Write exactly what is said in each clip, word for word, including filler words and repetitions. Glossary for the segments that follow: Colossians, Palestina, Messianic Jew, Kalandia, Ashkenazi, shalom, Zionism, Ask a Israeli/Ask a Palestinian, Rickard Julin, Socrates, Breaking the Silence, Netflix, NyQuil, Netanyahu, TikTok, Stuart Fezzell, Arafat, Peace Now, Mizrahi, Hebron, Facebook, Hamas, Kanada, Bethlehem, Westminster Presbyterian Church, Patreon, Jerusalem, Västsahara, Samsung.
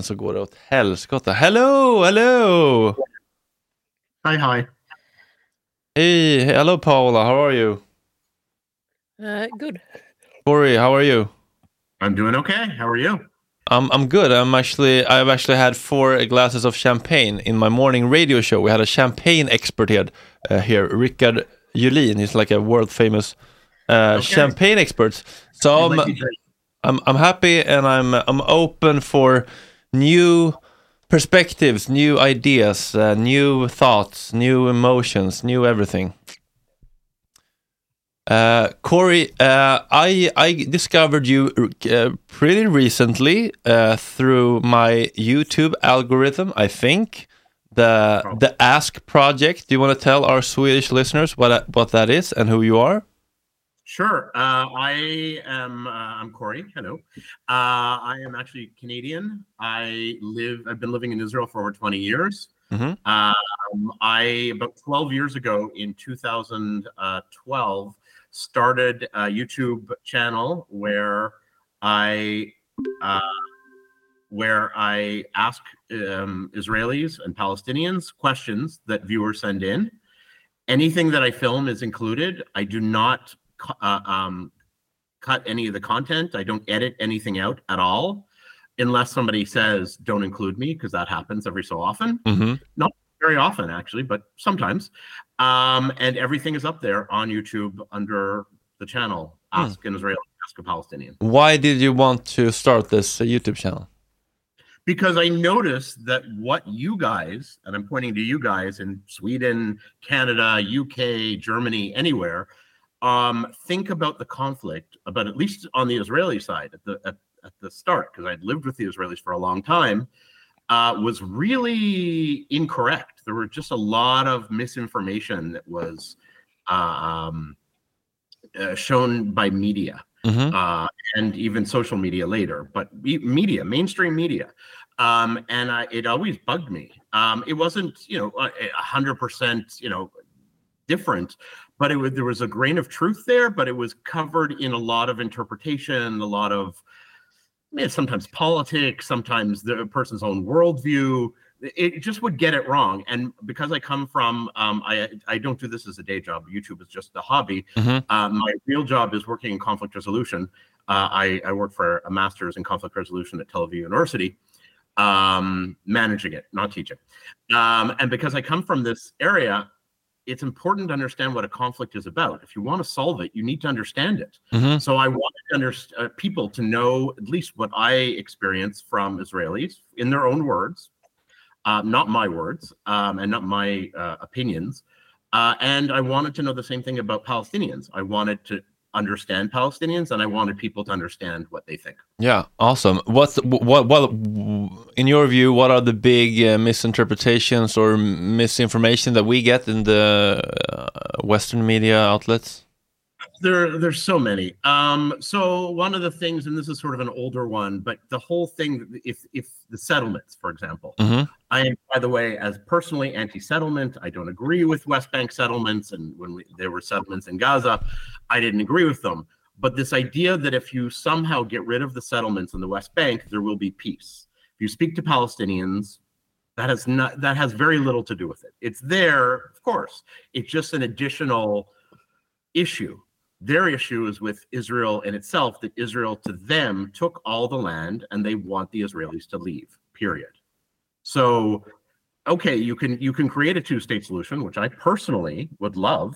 så går det åt helskotta. Hello, hello! Hi, hi. Hey, hello Paula, how are you? Uh, good. Corey, how are you? I'm doing okay, how are you? Um, I'm good, I'm actually, I've actually had four glasses of champagne in my morning radio show. We had a champagne expert here, uh, here Rickard Julin, he's like a world famous uh, okay. champagne expert. So I'm, I'm, I'm happy and I'm, I'm open for new perspectives, new ideas, uh, new thoughts, new emotions, new everything. Uh, Corey, uh, I I discovered you uh, pretty recently uh, through my YouTube algorithm. I think the oh. the Ask Project. Do you want to tell our Swedish listeners what what that is and who you are? Sure. Uh, I am. Uh, I'm Corey. Hello. Uh, I am actually Canadian. I live. I've been living in Israel for over twenty years. Mm-hmm. Um, I about twelve years ago, in two thousand twelve. Started a YouTube channel where I uh, where I ask um, Israelis and Palestinians questions that viewers send in. Anything that I film is included. I do not uh, um, cut any of the content. I don't edit anything out at all, unless somebody says, don't include me, because that happens every so often. Mm-hmm. Not very often, actually, but sometimes. Um, and everything is up there on YouTube under the channel, Ask an Israeli, Ask a Palestinian. Why did you want to start this uh, YouTube channel? Because I noticed that what you guys, and I'm pointing to you guys in Sweden, Canada, U K, Germany, anywhere, um, think about the conflict, about at least on the Israeli side at the, at, at the start, because I'd lived with the Israelis for a long time, Uh, was really incorrect. There were just a lot of misinformation that was um, uh, shown by media mm-hmm. uh, and even social media later, but media, mainstream media. Um, and I, it always bugged me. Um, it wasn't, you know, one hundred percent, you know, different, but it was, there was a grain of truth there, but it was covered in a lot of interpretation, a lot of sometimes politics, sometimes the person's own worldview. It just would get it wrong. And because I come from, um, I I don't do this as a day job. YouTube is just a hobby. Mm-hmm. Uh, my real job is working in conflict resolution. Uh, I, I work for a master's in conflict resolution at Tel Aviv University, um, managing it, not teaching. Um, and because I come from this area, it's important to understand what a conflict is about. If you want to solve it, you need to understand it. Mm-hmm. So I wanted to underst- uh, people to know at least what I experience from Israelis in their own words, uh, not my words um, and not my uh, opinions. Uh, and I wanted to know the same thing about Palestinians. I wanted to understand Palestinians, and I wanted people to understand what they think. Yeah, awesome. What's what what in your view? What are the big uh, misinterpretations or misinformation that we get in the uh, Western media outlets? There, there's so many. Um, so one of the things, and this is sort of an older one, but the whole thing, if if the settlements, for example, mm-hmm. I am, by the way, as personally anti-settlement. I don't agree with West Bank settlements, and when we, there were settlements in Gaza, I didn't agree with them. But this idea that if you somehow get rid of the settlements in the West Bank, there will be peace. If you speak to Palestinians, that has not, that has very little to do with it. It's there, of course. It's just an additional issue. Their issue is with Israel in itself, that Israel to them took all the land and they want the Israelis to leave, period. So, okay, you can you can create a two-state solution, which I personally would love,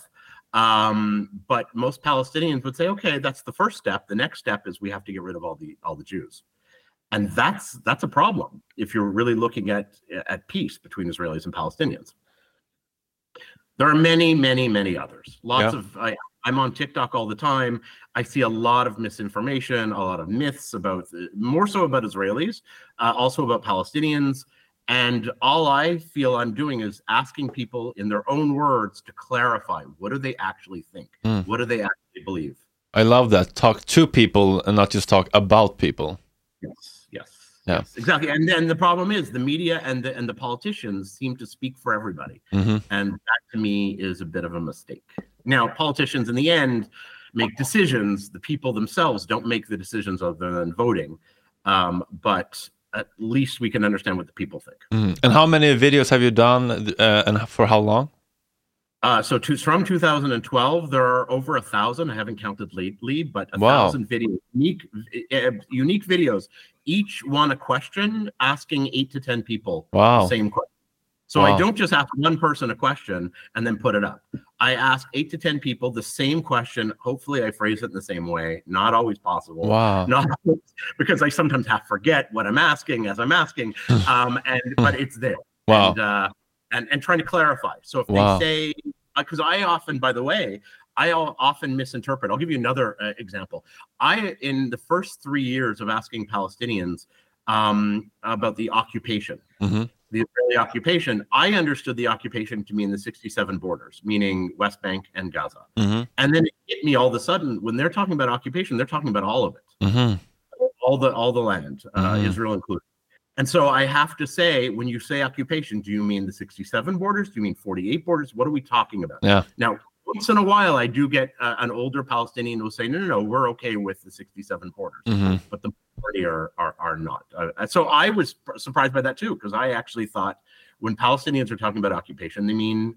um, but most Palestinians would say, okay, that's the first step. The next step is we have to get rid of all the all the Jews. And that's that's a problem if you're really looking at at peace between Israelis and Palestinians. There are many, many, many others. Lots yeah. of... I, I'm on TikTok all the time. I see a lot of misinformation, a lot of myths about, more so about Israelis, uh, also about Palestinians. And all I feel I'm doing is asking people in their own words to clarify, what do they actually think? Mm. What do they actually believe? I love that. Talk to people and not just talk about people. Yes, yes, yeah. yes exactly. And then the problem is the media and the, and the politicians seem to speak for everybody. Mm-hmm. And that to me is a bit of a mistake. Now, politicians in the end make decisions. The people themselves don't make the decisions other than voting. Um, but at least we can understand what the people think. Mm. And how many videos have you done, uh, and for how long? Uh, so to, from two thousand twelve, there are over a thousand. I haven't counted lately, but a wow. thousand videos, unique, uh, unique videos. Each one a question, asking eight to ten people wow. the same question. So wow. I don't just ask one person a question and then put it up. I ask eight to ten people the same question. Hopefully I phrase it in the same way. Not always possible. Wow. Not always, because I sometimes have forget what I'm asking as I'm asking. um, and but it's there. Wow. And, uh, and, and trying to clarify. So if wow. they say, because I often, by the way, I often misinterpret. I'll give you another uh, example. I, in the first three years of asking Palestinians um, about the occupation, mm-hmm. the Israeli occupation, I understood the occupation to mean the sixty-seven borders, meaning West Bank and Gaza. Mm-hmm. And then it hit me all of a sudden, when they're talking about occupation, they're talking about all of it, mm-hmm. all the all the land, uh, mm-hmm. Israel included. And so I have to say, when you say occupation, do you mean the sixty-seven borders? Do you mean forty-eight borders? What are we talking about? Yeah. Now, once in a while, I do get uh, an older Palestinian who will say, no, no, no, we're okay with the sixty-seven borders, mm-hmm. but the majority are, are, are not. Uh, so I was surprised by that, too, because I actually thought when Palestinians are talking about occupation, they mean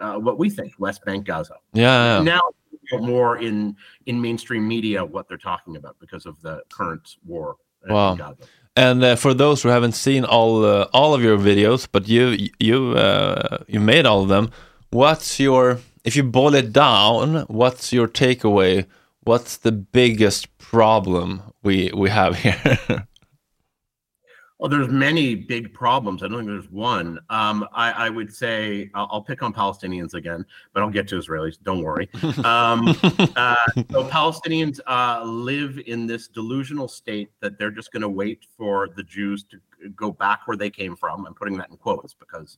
uh, what we think, West Bank, Gaza. Yeah. yeah. Now, more in, in mainstream media, what they're talking about because of the current war in wow. Gaza. And uh, for those who haven't seen all uh, all of your videos, but you you uh, you made all of them, what's your... If you boil it down, what's your takeaway? What's the biggest problem we we have here? Well, there's many big problems. I don't think there's one. Um, I, I would say I'll, I'll pick on Palestinians again, but I'll get to Israelis. Don't worry. Um, uh, so Palestinians uh, live in this delusional state that they're just going to wait for the Jews to go back where they came from. I'm putting that in quotes because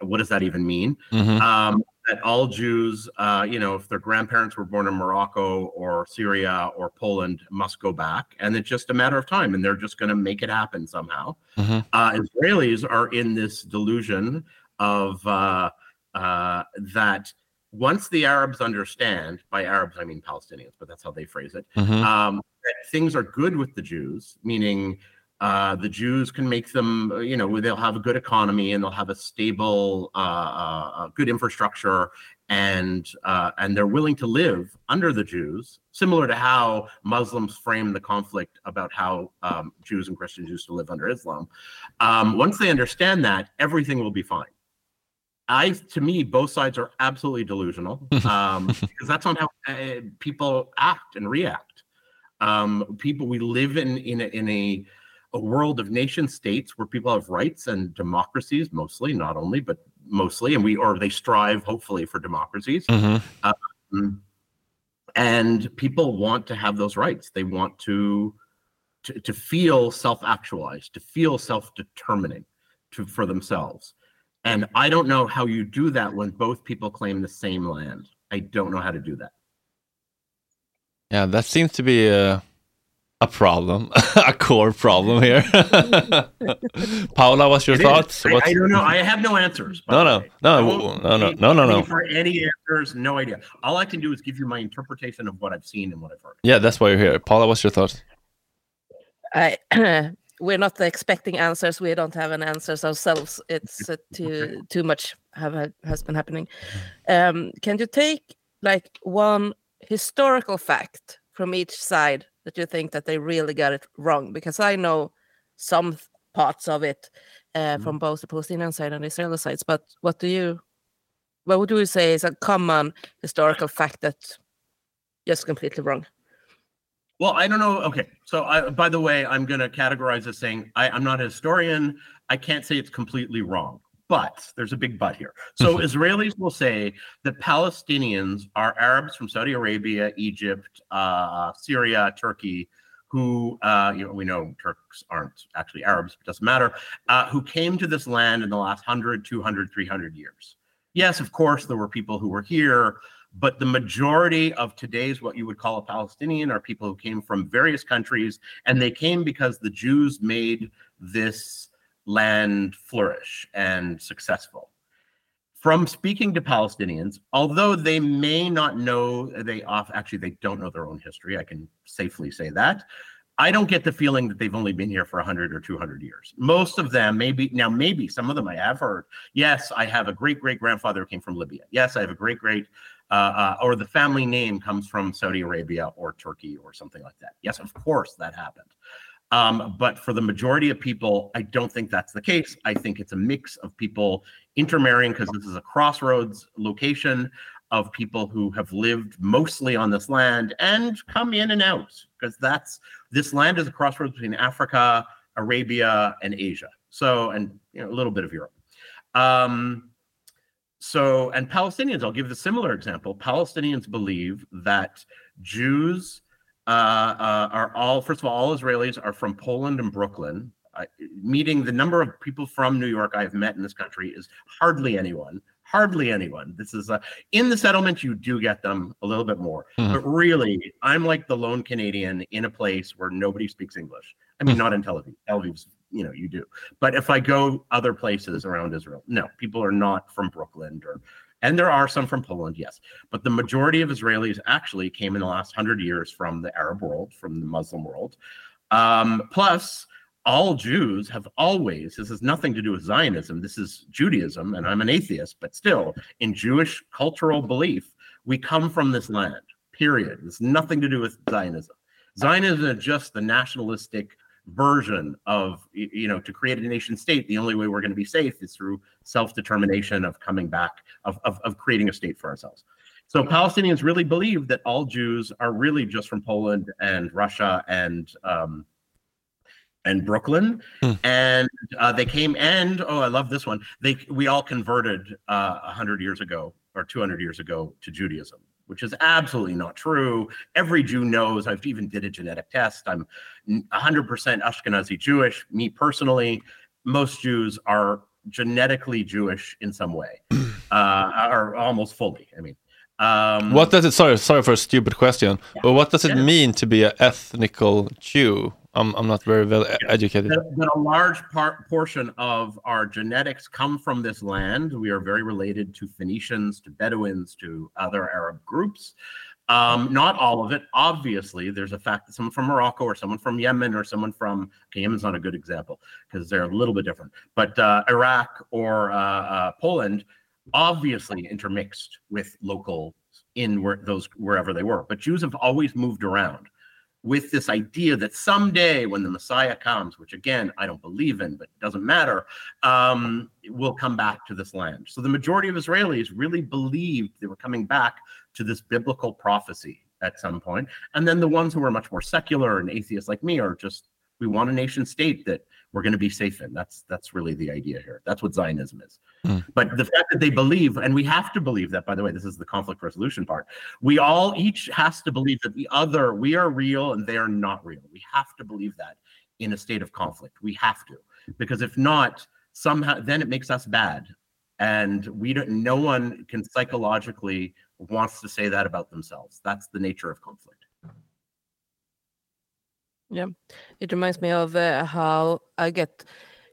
what does that even mean? Mm-hmm. Um, that all Jews, uh, you know, if their grandparents were born in Morocco or Syria or Poland, must go back. And it's just a matter of time, and they're just going to make it happen somehow. Mm-hmm. Uh, Israelis are in this delusion of uh, uh, that once the Arabs understand, by Arabs I mean Palestinians, but that's how they phrase it, mm-hmm. um, that things are good with the Jews, meaning... Uh, the Jews can make them, you know, they'll have a good economy and they'll have a stable, uh, uh, good infrastructure, and uh, and they're willing to live under the Jews, similar to how Muslims frame the conflict about how um, Jews and Christians used to live under Islam. Um, once they understand that, everything will be fine. I, to me, both sides are absolutely delusional um, because that's not how uh, people act and react. Um, people, we live in in a, in a a world of nation states where people have rights and democracies, mostly, not only, but mostly, and we or they strive, hopefully, for democracies. Mm-hmm. Um, and people want to have those rights. They want to to, to feel self-actualized, to feel self-determining to, for themselves. And I don't know how you do that when both people claim the same land. I don't know how to do that. Yeah, that seems to be a... A problem, a core problem here. Paula, what's your it thoughts? What's... I, I don't know. I have no answers. No, no, no, no, no, no, no, no. For any answers, no idea. All I can do is give you my interpretation of what I've seen and what I've heard. Yeah, that's why you're here. Paula, what's your thoughts? I, we're not expecting answers. We don't have an answers ourselves. It's uh, too too much have has been happening. Um, can you take like one historical fact from each side that you think that they really got it wrong? Because I know some parts of it uh, mm-hmm. from both the Palestinian side and the Israeli sides, but what do you, what would you say is a common historical fact that's just completely wrong? Well, I don't know. Okay, so I, by the way, I'm going to categorize this saying I, I'm not a historian. I can't say it's completely wrong, but there's a big but here. So Israelis will say that Palestinians are Arabs from Saudi Arabia, Egypt, uh, Syria, Turkey, who, uh, you know, we know Turks aren't actually Arabs, but doesn't matter, uh, who came to this land in the last one hundred, two hundred, three hundred years. Yes, of course, there were people who were here, but the majority of today's what you would call a Palestinian are people who came from various countries, and they came because the Jews made this land flourish and successful. From speaking to Palestinians, although they may not know, they off actually they don't know their own history, I can safely say that, I don't get the feeling that they've only been here for one hundred or two hundred years. Most of them, maybe, now maybe some of them I have heard, yes, I have a great-great-grandfather who came from Libya. Yes, I have a great-great, uh, uh, or the family name comes from Saudi Arabia or Turkey or something like that. Yes, of course that happened. Um, but for the majority of people, I don't think that's the case. I think it's a mix of people intermarrying because this is a crossroads location of people who have lived mostly on this land and come in and out, because that's, this land is a crossroads between Africa, Arabia, and Asia. So, and you know, a little bit of Europe. Um, so, and Palestinians, I'll give a similar example. Palestinians believe that Jews Uh, uh, are all, first of all, all Israelis are from Poland and Brooklyn, uh, meaning the number of people from New York I have met in this country is hardly anyone, hardly anyone. This is, a, in the settlement, you do get them a little bit more, mm-hmm. but really, I'm like the lone Canadian in a place where nobody speaks English. I mean, mm-hmm. not in Tel Aviv. Tel Aviv's, you know, you do. But if I go other places around Israel, no, people are not from Brooklyn or And there are some from Poland, yes. But the majority of Israelis actually came in the last hundred years from the Arab world, from the Muslim world. Um, plus, all Jews have always, this has nothing to do with Zionism, this is Judaism, and I'm an atheist, but still, in Jewish cultural belief, we come from this land, period. It's nothing to do with Zionism. Zionism is just the nationalistic version of, you know, to create a nation state, the only way we're going to be safe is through self-determination of coming back, of, of, of creating a state for ourselves. So Palestinians really believe that all Jews are really just from Poland and Russia and um, and Brooklyn. Hmm. And uh, they came and, oh, I love this one. They We all converted uh, one hundred years ago or two hundred years ago to Judaism, which is absolutely not true. Every Jew knows, I've even did a genetic test. I'm one hundred percent Ashkenazi Jewish. Me personally, most Jews are genetically Jewish in some way, uh, or almost fully, I mean. Um, what does it, sorry, sorry for a stupid question, yeah. but what does it yeah. mean to be an ethnical Jew? I'm, I'm not very well educated. But a large part, portion of our genetics come from this land. We are very related to Phoenicians, to Bedouins, to other Arab groups. Um, not all of it. Obviously, there's a fact that someone from Morocco or someone from Yemen or someone from, okay, Yemen's not a good example because they're a little bit different, but uh, Iraq or uh, uh, Poland obviously intermixed with local in where, those wherever they were. But Jews have always moved around, with this idea that someday when the Messiah comes, which again, I don't believe in, but it doesn't matter, um, we'll come back to this land. So the majority of Israelis really believed they were coming back to this biblical prophecy at some point. And then the ones who were much more secular and atheists like me are just, we want a nation state that we're going to be safe in. That's that's really the idea here. That's what Zionism is. Mm. But the fact that they believe, and we have to believe that, by the way, this is the conflict resolution part. We all, each has to believe that the other, we are real and they are not real. We have to believe that in a state of conflict. We have to, because if not, somehow, then it makes us bad. And we don't, no one can psychologically wants to say that about themselves. That's the nature of conflict. Yeah, it reminds me of uh, how I get,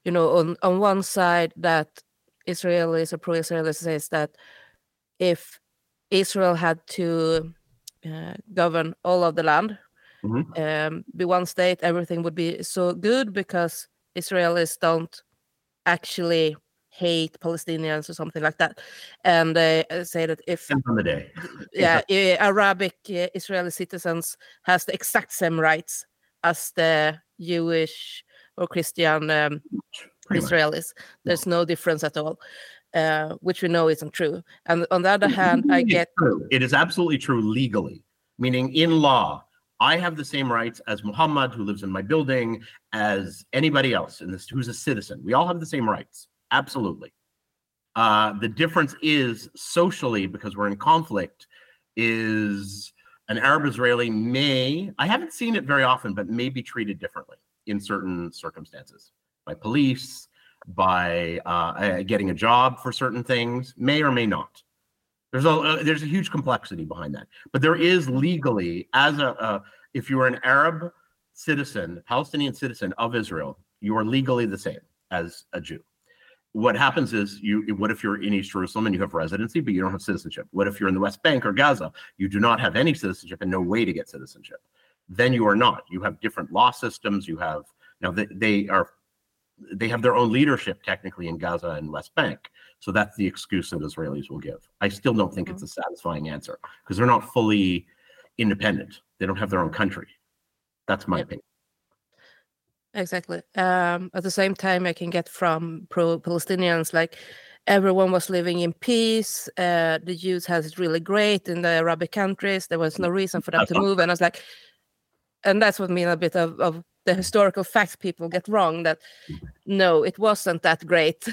you know, on, on one side that Israelis or pro-Israelis says that if Israel had to uh, govern all of the land, mm-hmm. um, be one state, everything would be so good because Israelis don't actually hate Palestinians or something like that. And they say that if on the day. yeah, Arabic uh, Israeli citizens has the exact same rights as the Jewish or Christian um, Israelis. There's no difference at all, uh, which we know isn't true. And on the other hand, I get... True. It is absolutely true legally, meaning in law. I have the same rights as Muhammad, who lives in my building, as anybody else in this who's a citizen. We all have the same rights, absolutely. Uh, the difference is socially, because we're in conflict, is... An Arab Israeli may, I haven't seen it very often, but may be treated differently in certain circumstances by police, by uh, getting a job for certain things, may or may not. There's a uh, there's a huge complexity behind that. But there is legally, as a uh, if you are an Arab citizen, Palestinian citizen of Israel, you are legally the same as a Jew. What happens is, you. What if you're in East Jerusalem and you have residency, but you don't have citizenship? What if you're in the West Bank or Gaza? You do not have any citizenship and no way to get citizenship. then you are not. You have different law systems. You have now they, they are they have their own leadership technically in Gaza and West Bank. So that's the excuse that Israelis will give. I still don't think mm-hmm. it's a satisfying answer because they're not fully independent. They don't have their own country. That's my yep. opinion. Exactly. Um, at the same time, I can get from pro-Palestinians like everyone was living in peace. Uh, the Jews had it really great in the Arabic countries. There was no reason for them to move. And I was like, and that's what I mean a bit of, of the historical facts people get wrong, that no, it wasn't that great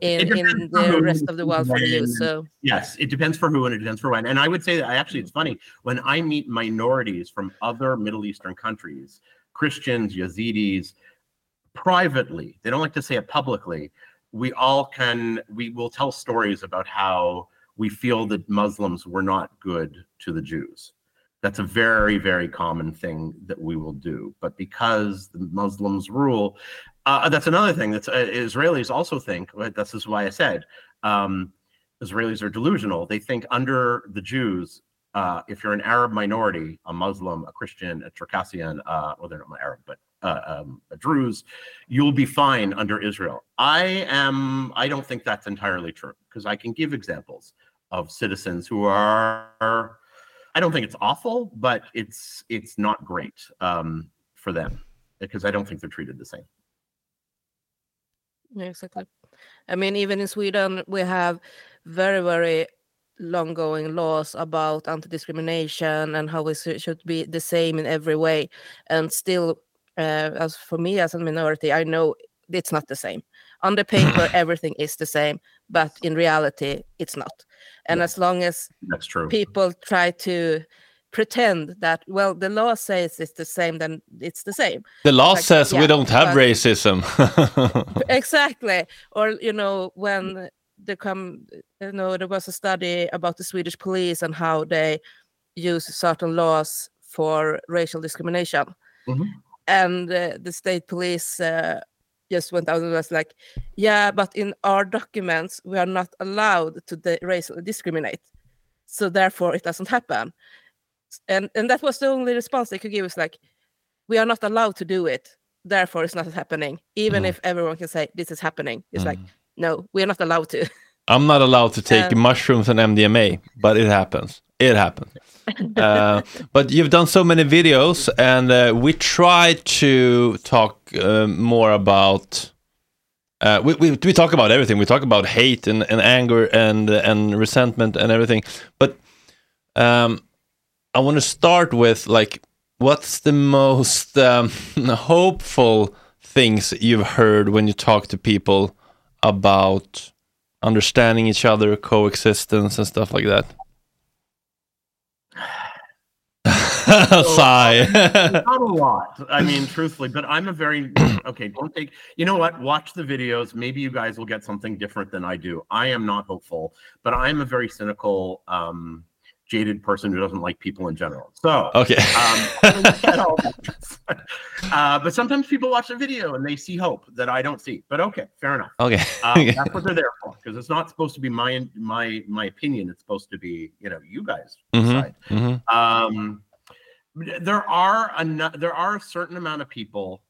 in, in the rest of the world for the Jews. So yes, it depends for who and it depends for when. And I would say that I actually, it's funny, when I meet minorities from other Middle Eastern countries, Christians, Yazidis, privately, they don't like to say it publicly, we all can, we will tell stories about how we feel that Muslims were not good to the Jews. That's a very, very common thing that we will do. But because the Muslims rule, uh, that's another thing that uh, Israelis also think, right? This is why I said um, Israelis are delusional. They think under the Jews, uh, if you're an Arab minority, a Muslim, a Christian, a Circassian, uh, well, they're not Arab, but uh, um, a Druze, you'll be fine under Israel. I am. I don't think that's entirely true because I can give examples of citizens who are... I don't think it's awful, but it's it's not great um, for them because I don't think they're treated the same. Yeah, exactly. I mean, even in Sweden, we have very, very long-going laws about anti-discrimination and how we should be the same in every way. And still, uh, as for me as a minority, I know it's not the same. On the paper, everything is the same, but in reality, it's not. And yeah. as long as That's true. people try to pretend that, well, the law says it's the same, then it's the same. The law like, says yeah, we don't have but... racism. Exactly. Or, you know, when they come, you know, there was a study about the Swedish police and how they use certain laws for racial discrimination. Mm-hmm. And uh, the state police... Uh, just went out and was like, yeah, but in our documents, we are not allowed to de- racially discriminate. So therefore, it doesn't happen. And and that was the only response they could give. It's like, we are not allowed to do it. Therefore, it's not happening. Even mm. if everyone can say, this is happening. It's mm. like, no, we are not allowed to. I'm not allowed to take um, mushrooms and M D M A, but it happens. It happens. Uh, but you've done so many videos, and uh, we try to talk uh, more about. Uh, we, we we talk about everything. We talk about hate and, and anger and and resentment and everything. But um, I want to start with like, what's the most um, hopeful things you've heard when you talk to people about understanding each other, coexistence, and stuff like that? So, Sigh. Um, not a lot, I mean, truthfully, but I'm a very, okay, don't take, you know what, watch the videos. Maybe you guys will get something different than I do. I am not hopeful, but I'm a very cynical, um, jaded person who doesn't like people in general. So, okay. um, uh, but sometimes people watch the video and they see hope that I don't see, but okay, fair enough. Okay. Um, okay. That's what they're there for, because it's not supposed to be my, my, my opinion. It's supposed to be, you know, you guys mm-hmm. decide. Mm-hmm. Um, There are an, there are a certain amount of people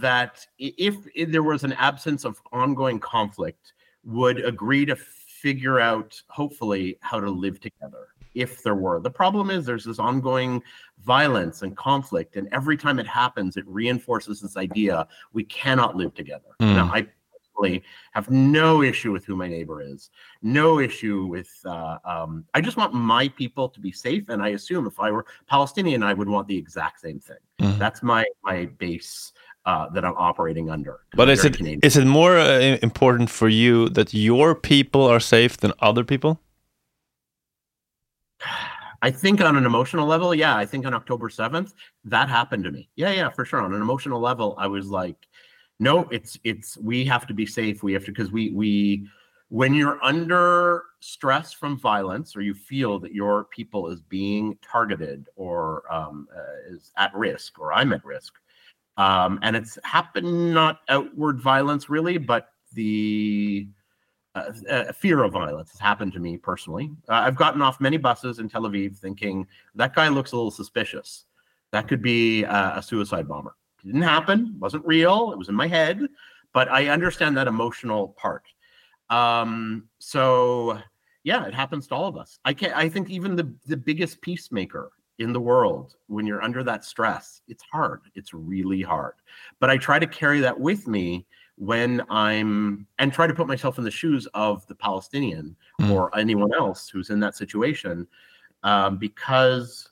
that, if, if there was an absence of ongoing conflict, would agree to figure out, hopefully, how to live together, if there were. The problem is there's this ongoing violence and conflict, and every time it happens, it reinforces this idea we cannot live together. Mm. Now, I personally have no issue with who my neighbor is, no issue with, uh, um, I just want my people to be safe. And I assume if I were Palestinian, I would want the exact same thing. Mm-hmm. That's my, my base uh, that I'm operating under. But is it, is it more uh, important for you that your people are safe than other people? I think on an emotional level, yeah. I think on October seventh, that happened to me. Yeah, yeah, for sure. On an emotional level, I was like, no, it's, it's, we have to be safe. We have to, because we, we, when you're under stress from violence, or you feel that your people is being targeted or um, uh, is at risk, or I'm at risk, um, and it's happened, not outward violence really, but the uh, uh, fear of violence has happened to me personally. Uh, I've gotten off many buses in Tel Aviv thinking, that guy looks a little suspicious. That could be a, a suicide bomber. It didn't happen. Wasn't real. It was in my head. But I understand that emotional part. Um, so, yeah, it happens to all of us. I can't, I think even the, the biggest peacemaker in the world, when you're under that stress, it's hard. It's really hard. But I try to carry that with me when I'm, and try to put myself in the shoes of the Palestinian mm. or anyone else who's in that situation. Um, because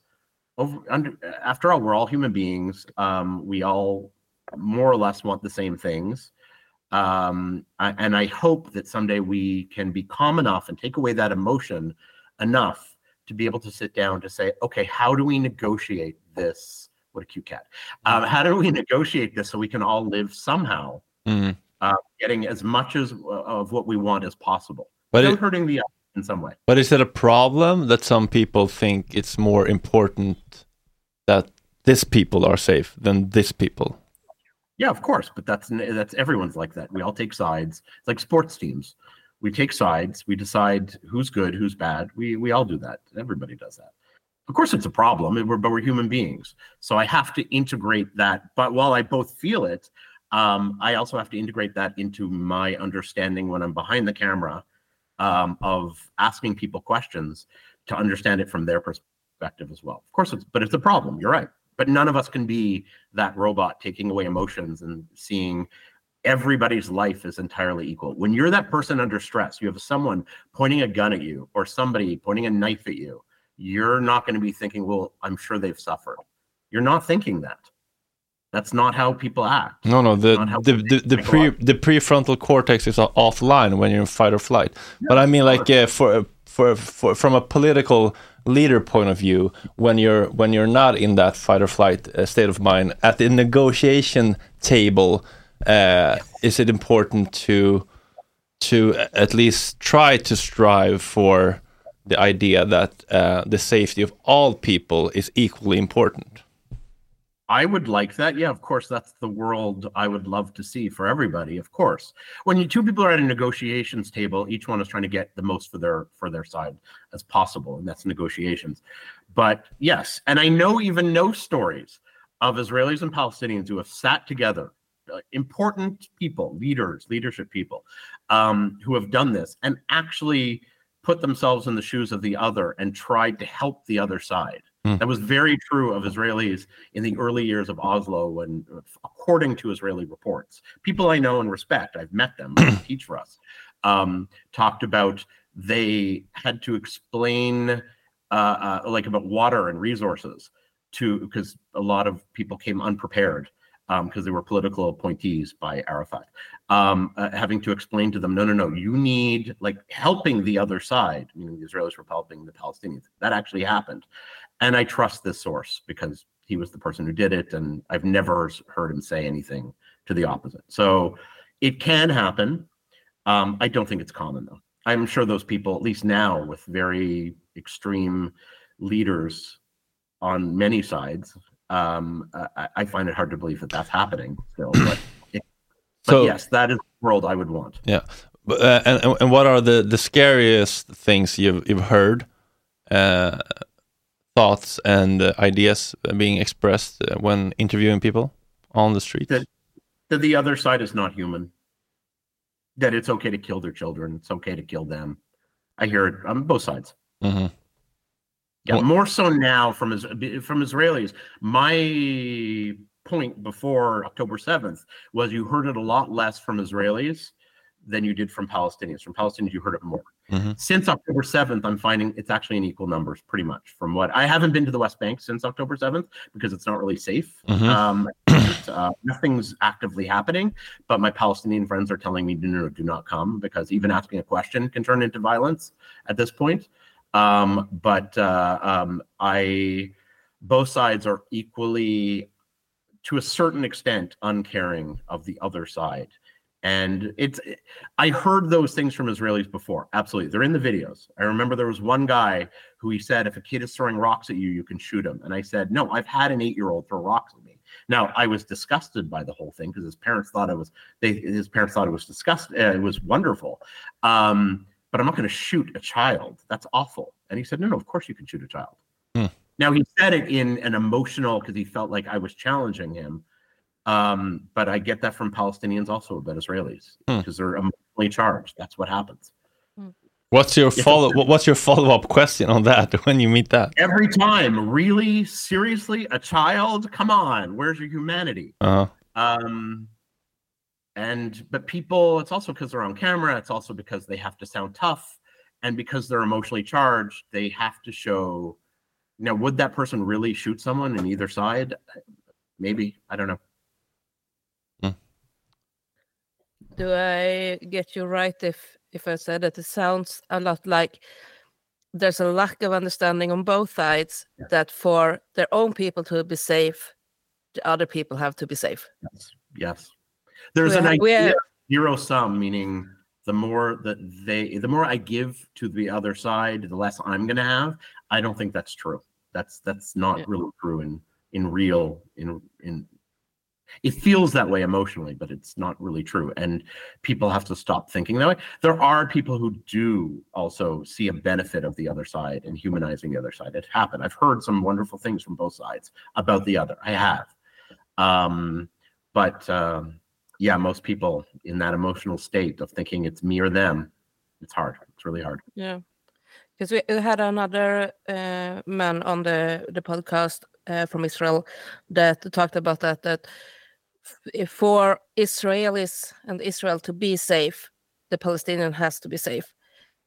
over, under, after all, we're all human beings. Um, we all more or less want the same things. Um, I, and I hope that someday we can be calm enough and take away that emotion enough to be able to sit down to say, okay, how do we negotiate this? What a cute cat. Um, how do we negotiate this so we can all live somehow, mm-hmm. uh, getting as much as uh, of what we want as possible, but without it, hurting the other in some way. But is it a problem that some people think it's more important that this people are safe than this people? Yeah, of course, but that's that's everyone's like that. We all take sides. It's like sports teams. We take sides. We decide who's good, who's bad. We we all do that. Everybody does that. Of course, it's a problem, we're, but we're human beings. So I have to integrate that. But while I both feel it, um, I also have to integrate that into my understanding when I'm behind the camera um, of asking people questions to understand it from their perspective as well. Of course, it's, but it's a problem. You're right. But none of us can be that robot taking away emotions and seeing everybody's life is entirely equal. When you're that person under stress, you have someone pointing a gun at you or somebody pointing a knife at you, you're not going to be thinking, well, I'm sure they've suffered. You're not thinking that. That's not how people act. No, no, the the the, the, pre, the prefrontal cortex is offline when you're in fight or flight. Yeah, but I mean, like, uh, for, for for from a political leader point of view, when you're when you're not in that fight or flight uh, state of mind at the negotiation table, uh is it important to to at least try to strive for the idea that uh the safety of all people is equally important? I would like that. Yeah, of course, that's the world I would love to see for everybody, of course. When you two people are at a negotiations table, each one is trying to get the most for their for their side as possible, and that's negotiations. But yes, and I know even know stories of Israelis and Palestinians who have sat together, important people, leaders, leadership people, um, who have done this and actually put themselves in the shoes of the other and tried to help the other side. That was very true of Israelis in the early years of Oslo, when, according to Israeli reports, people I know and respect, I've met them, they teach for us, um, talked about they had to explain uh, uh, like about water and resources to, because a lot of people came unprepared because um, they were political appointees by Arafat, um, uh, having to explain to them, no, no, no, you need, like, helping the other side, meaning the Israelis were helping the Palestinians. That actually happened. And I trust this source because he was the person who did it, and I've never heard him say anything to the opposite. So it can happen. Um, I don't think it's common, though. I'm sure those people, at least now, with very extreme leaders on many sides, um, I, I find it hard to believe that that's happening still. But, it, but so, yes, that is the world I would want. Yeah. But, uh, and and what are the, the scariest things you've you've heard? Uh, Thoughts and uh, ideas being expressed uh, when interviewing people on the street? That, that the other side is not human. That it's okay to kill their children. It's okay to kill them. I hear it on both sides. Mm-hmm. Yeah, well, more so now from from Israelis. My point before October seventh was you heard it a lot less from Israelis than you did from Palestinians. From Palestinians, you heard it more. Mm-hmm. Since October seventh, I'm finding it's actually in equal numbers, pretty much. From what I haven't been to the West Bank since October seventh because it's not really safe. Mm-hmm. Um, uh, nothing's actively happening, but my Palestinian friends are telling me, no, no, do not come because even asking a question can turn into violence at this point. Um, but uh, um, I, both sides are equally, to a certain extent, uncaring of the other side. And it's, I heard those things from Israelis before. Absolutely. They're in the videos. I remember there was one guy who he said, if a kid is throwing rocks at you, you can shoot him. And I said, no, I've had an eight-year-old throw rocks at me. Now, I was disgusted by the whole thing because his parents thought it was, they, his parents thought it was disgusting. Uh, it was wonderful. Um, but I'm not going to shoot a child. That's awful. And he said, no, no, of course you can shoot a child. Hmm. Now, he said it in an emotional, because he felt like I was challenging him. Um, but I get that from Palestinians also about Israelis, because hmm. they're emotionally charged. That's what happens. What's your follow? What's your follow-up question on that when you meet that? Every time, really, seriously, a child? Come on, where's your humanity? Uh-huh. Um, and but people, it's also because they're on camera. It's also because they have to sound tough, and because they're emotionally charged, they have to show. Now, would that person really shoot someone on either side? Maybe, I don't know. Hmm. Do I get you right if? If I said that, it sounds a lot like there's a lack of understanding on both sides yeah. that for their own people to be safe, the other people have to be safe. Yes. yes. There's we're, an idea of zero sum, meaning the more that they, the more I give to the other side, the less I'm going to have. I don't think that's true. That's that's not yeah. really true in in real in in. It feels that way emotionally, but it's not really true. And people have to stop thinking that way. There are people who do also see a benefit of the other side and humanizing the other side. It happened. I've heard some wonderful things from both sides about the other. I have. Um, but uh, yeah, most people in that emotional state of thinking it's me or them, it's hard. It's really hard. Yeah. Because we had another uh, man on the, the podcast uh, from Israel that talked about that, that for Israelis and Israel to be safe, the Palestinian has to be safe.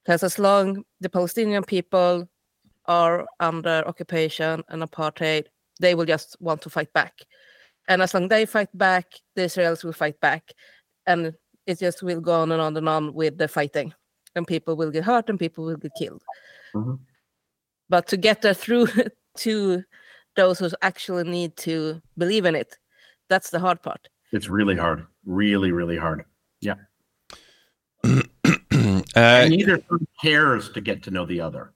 Because as long the Palestinian people are under occupation and apartheid, they will just want to fight back. And as long they fight back, the Israelis will fight back. And it just will go on and on and on with the fighting. And people will get hurt and people will get killed. Mm-hmm. But to get there through to those who actually need to believe in it, that's the hard part. It's really hard. Really, really hard. Yeah. uh, and neither cares to get to know the other,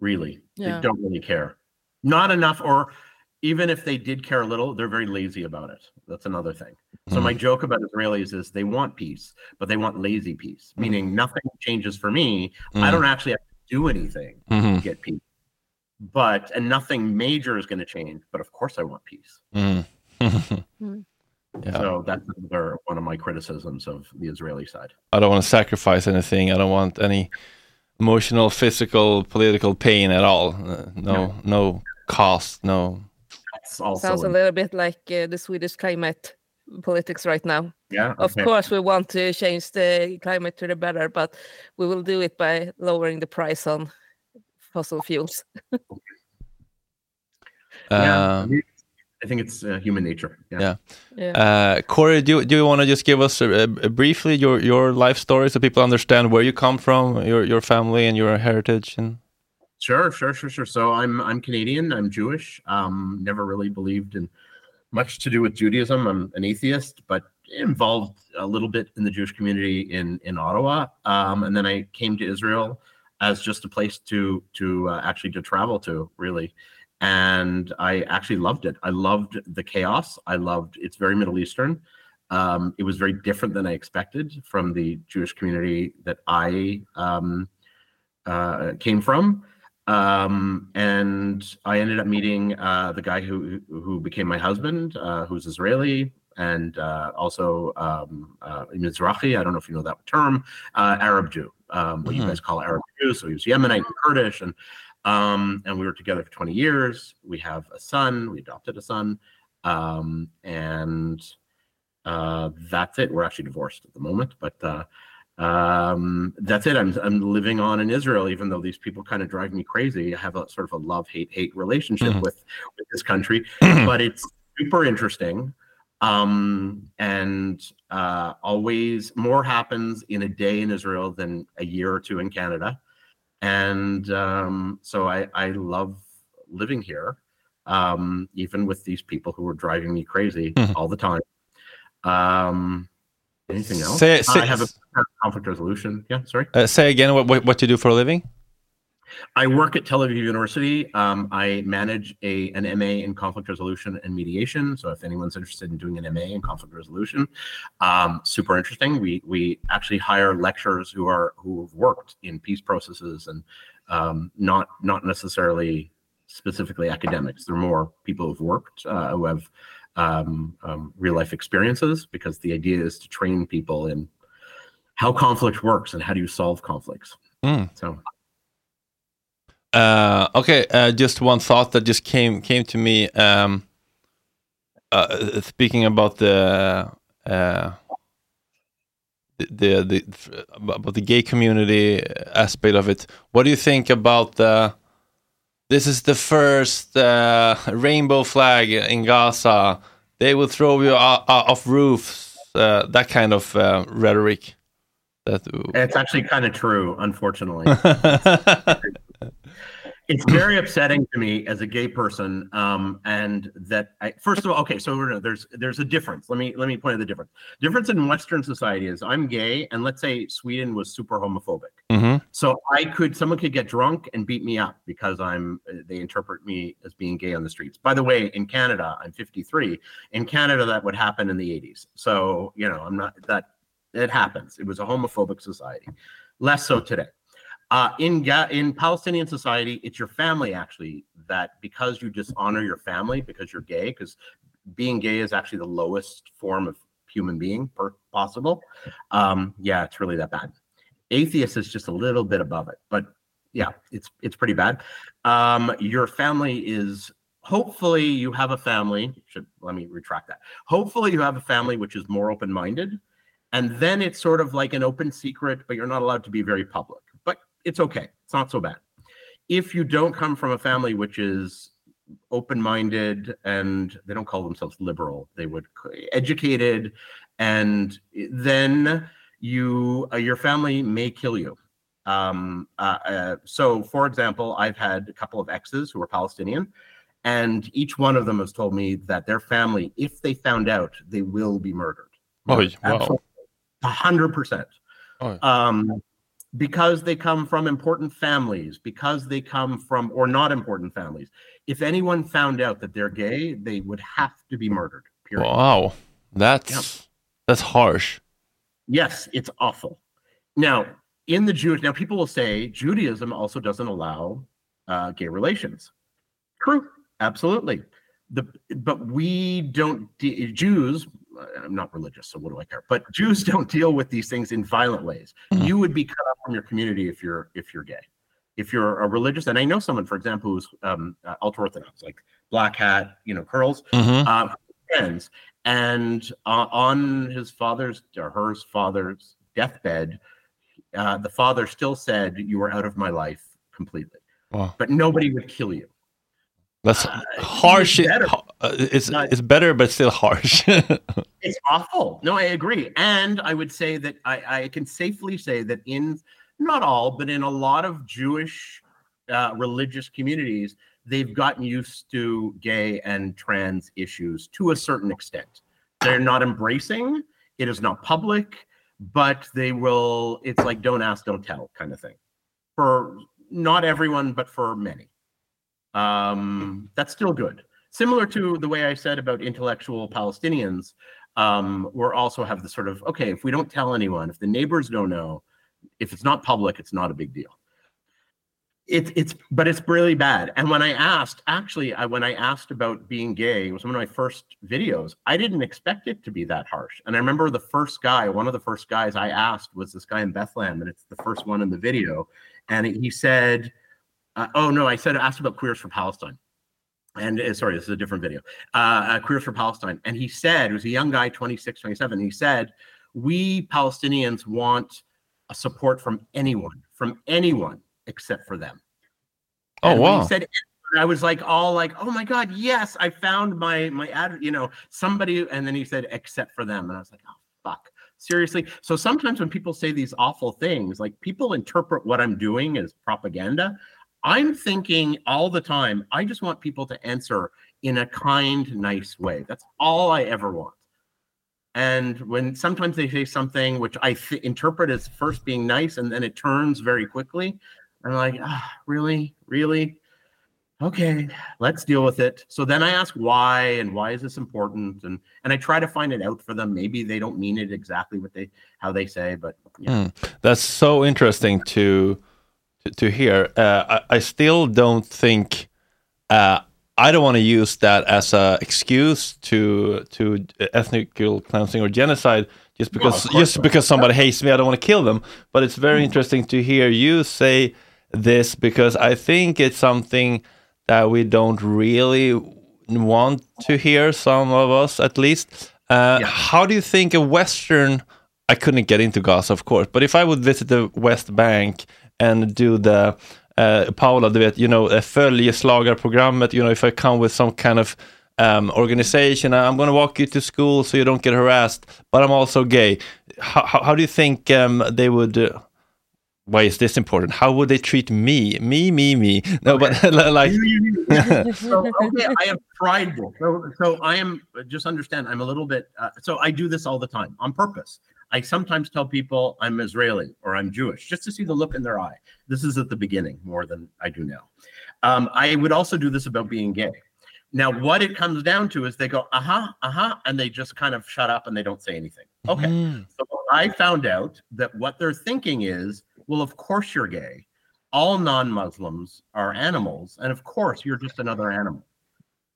really. Yeah. They don't really care. Not enough, or even if they did care a little, they're very lazy about it. That's another thing. Mm-hmm. So my joke about Israelis is they want peace, but they want lazy peace, meaning nothing changes for me. Mm-hmm. I don't actually have to do anything mm-hmm. to get peace. But, and nothing major is going to change, but of course I want peace. Mm. mm. yeah. So that's another one of my criticisms of the Israeli side. I don't want to sacrifice anything. I don't want any emotional, physical, political pain at all. Uh, no, no, no cost. No. That's also sounds a little bit like uh, the Swedish climate politics right now. Yeah. Of okay. course, we want to change the climate to the better, but we will do it by lowering the price on fossil fuels. yeah. Um, I think it's uh, human nature. Yeah. yeah. Uh, Corey, do you, do you want to just give us a, a briefly your, your life story so people understand where you come from, your your family and your heritage? And... Sure, sure, sure, sure. So I'm I'm Canadian. I'm Jewish. Um, never really believed in much to do with Judaism. I'm an atheist, but involved a little bit in the Jewish community in in Ottawa. Um, and then I came to Israel as just a place to to uh, actually to travel to, really. And I actually loved it. I loved the chaos. I loved it's very Middle Eastern. Um, it was very different than I expected from the Jewish community that I um, uh, came from. Um, and I ended up meeting uh, the guy who who became my husband, uh, who's Israeli and uh, also um, uh, Mizrahi. I don't know if you know that term, uh, Arab Jew, um, what mm-hmm. you guys call Arab Jew. So he was Yemenite and Kurdish and. Um, and we were together for twenty years. We have a son. We adopted a son. Um, and uh, that's it. We're actually divorced at the moment, but uh, um, that's it. I'm I'm living on in Israel, even though these people kind of drive me crazy. I have a sort of a love-hate-hate relationship mm-hmm. with, with this country, but it's super interesting. Um, and uh, always more happens in a day in Israel than a year or two in Canada. And um, so I, I love living here, um, even with these people who are driving me crazy mm-hmm. all the time. Um, anything else? Say, say, I have a conflict resolution. Yeah, sorry. Uh, say again what, what what you do for a living. I work at Tel Aviv University. Um, I manage a an M A in conflict resolution and mediation. So if anyone's interested in doing an M A in conflict resolution, um, super interesting. We we actually hire lecturers who are who have worked in peace processes and um, not not necessarily specifically academics. They're more people who've worked, uh, who have um, um, real life experiences, because the idea is to train people in how conflict works and how do you solve conflicts. Mm. So. Uh, okay, uh, just one thought that just came came to me. Um, uh, speaking about the uh, the the about the gay community aspect of it, what do you think about the? This is the first uh, rainbow flag in Gaza. They will throw you off, off roofs. Uh, that kind of uh, rhetoric. That it's actually kind of true, unfortunately. It's very upsetting to me as a gay person, um, and that I, first of all, okay, so we're, there's there's a difference. Let me let me point out the difference. Difference in Western society is I'm gay, and let's say Sweden was super homophobic. Mm-hmm. So I could someone could get drunk and beat me up because I'm they interpret me as being gay on the streets. By the way, in Canada, I'm fifty-three. In Canada, that would happen in the eighties. So you know, I'm not that it happens. It was a homophobic society, less so today. Uh, in Ga- in Palestinian society, it's your family, actually, that because you dishonor your family because you're gay, because being gay is actually the lowest form of human being per- possible. Um, yeah, it's really that bad. Atheist is just a little bit above it, but yeah, it's it's pretty bad. Um, your family is, hopefully you have a family, should let me retract that. Hopefully you have a family which is more open-minded, and then it's sort of like an open secret, but you're not allowed to be very public. It's okay. It's not so bad. If you don't come from a family which is open-minded, and they don't call themselves liberal, they would educated, and then you, uh, your family may kill you. Um, uh, uh, so, for example, I've had a couple of exes who are Palestinian, and each one of them has told me that their family, if they found out, they will be murdered. Oh, wow. one hundred percent. Oh. Um, because they come from important families, because they come from, or not important families. If anyone found out that they're gay, they would have to be murdered, period. Wow, that's, yeah. that's harsh. Yes, it's awful. Now, in the Jewish, now people will say Judaism also doesn't allow uh, gay relations. True, absolutely. The, but we don't, de- Jews, I'm not religious, so what do I care? But Jews don't deal with these things in violent ways. Mm. You would be cut off from your community if you're if you're gay, if you're a religious. And I know someone, for example, who's um, uh, ultra-Orthodox, like black hat, you know, curls, mm-hmm. uh, friends, and uh, on his father's or her father's deathbed, uh, the father still said, "You are out of my life completely." Wow. But nobody would kill you. That's uh, harsh. It's better. It's, Not, it's better, but still harsh. It's awful. No, I agree. And I would say that I, I can safely say that in not all, but in a lot of Jewish uh, religious communities, they've gotten used to gay and trans issues to a certain extent. They're not embracing. It is not public, but they will. It's like don't ask, don't tell kind of thing. For not everyone, but for many. Um, that's still good. Similar to the way I said about intellectual Palestinians, um, we also have the sort of, okay, if we don't tell anyone, if the neighbors don't know, if it's not public, it's not a big deal. It, it's, but it's really bad. And when I asked, actually, I, when I asked about being gay, it was one of my first videos, I didn't expect it to be that harsh. And I remember the first guy, one of the first guys I asked was this guy in Bethlehem, and it's the first one in the video. And he said, Uh, oh, no, I said I asked about Queers for Palestine. And uh, sorry, this is a different video. Uh, uh, Queers for Palestine. And he said, it was a young guy, twenty-six, twenty-seven. And he said, we Palestinians want a support from anyone, from anyone except for them. Oh, and wow. He said, I was like, all like, oh, my God, yes, I found my, my ad, you know, somebody. And then he said, except for them. And I was like, oh, fuck. Seriously. So sometimes when people say these awful things, like people interpret what I'm doing as propaganda. I'm thinking all the time, I just want people to answer in a kind, nice way. That's all I ever want. And when sometimes they say something which I th- interpret as first being nice, and then it turns very quickly, I'm like, ah, really, really? Okay, let's deal with it. So then I ask why, and why is this important? And and I try to find it out for them. Maybe they don't mean it exactly what they how they say, but yeah. Mm, that's so interesting to... to hear. Uh, I, I still don't think uh, I don't want to use that as an excuse to to ethnic cleansing or genocide just because no, just because somebody hates me. I don't want to kill them. But it's very mm. interesting to hear you say this, because I think it's something that we don't really want to hear, some of us at least. Uh, yeah. How do you think a Western... I couldn't get into Gaza, of course, but if I would visit the West Bank and do the... Uh, Paula, du vet, you know, följeslagarprogrammet, you know, if I come with some kind of um, organization, I'm going to walk you to school so you don't get harassed, but I'm also gay. How, how, how do you think um, they would... Uh, why is this important? How would they treat me? Me, me, me. No, okay. but like... so, okay, I am prideful. So, so I am, just understand, I'm a little bit... Uh, so I do this all the time on purpose. I sometimes tell people I'm Israeli or I'm Jewish, just to see the look in their eye. This is at the beginning more than I do now. Um, I would also do this about being gay. Now, what it comes down to is they go, uh-huh, uh-huh, and they just kind of shut up and they don't say anything. Okay, mm. so I found out that what they're thinking is, well, of course you're gay. All non-Muslims are animals, and of course you're just another animal.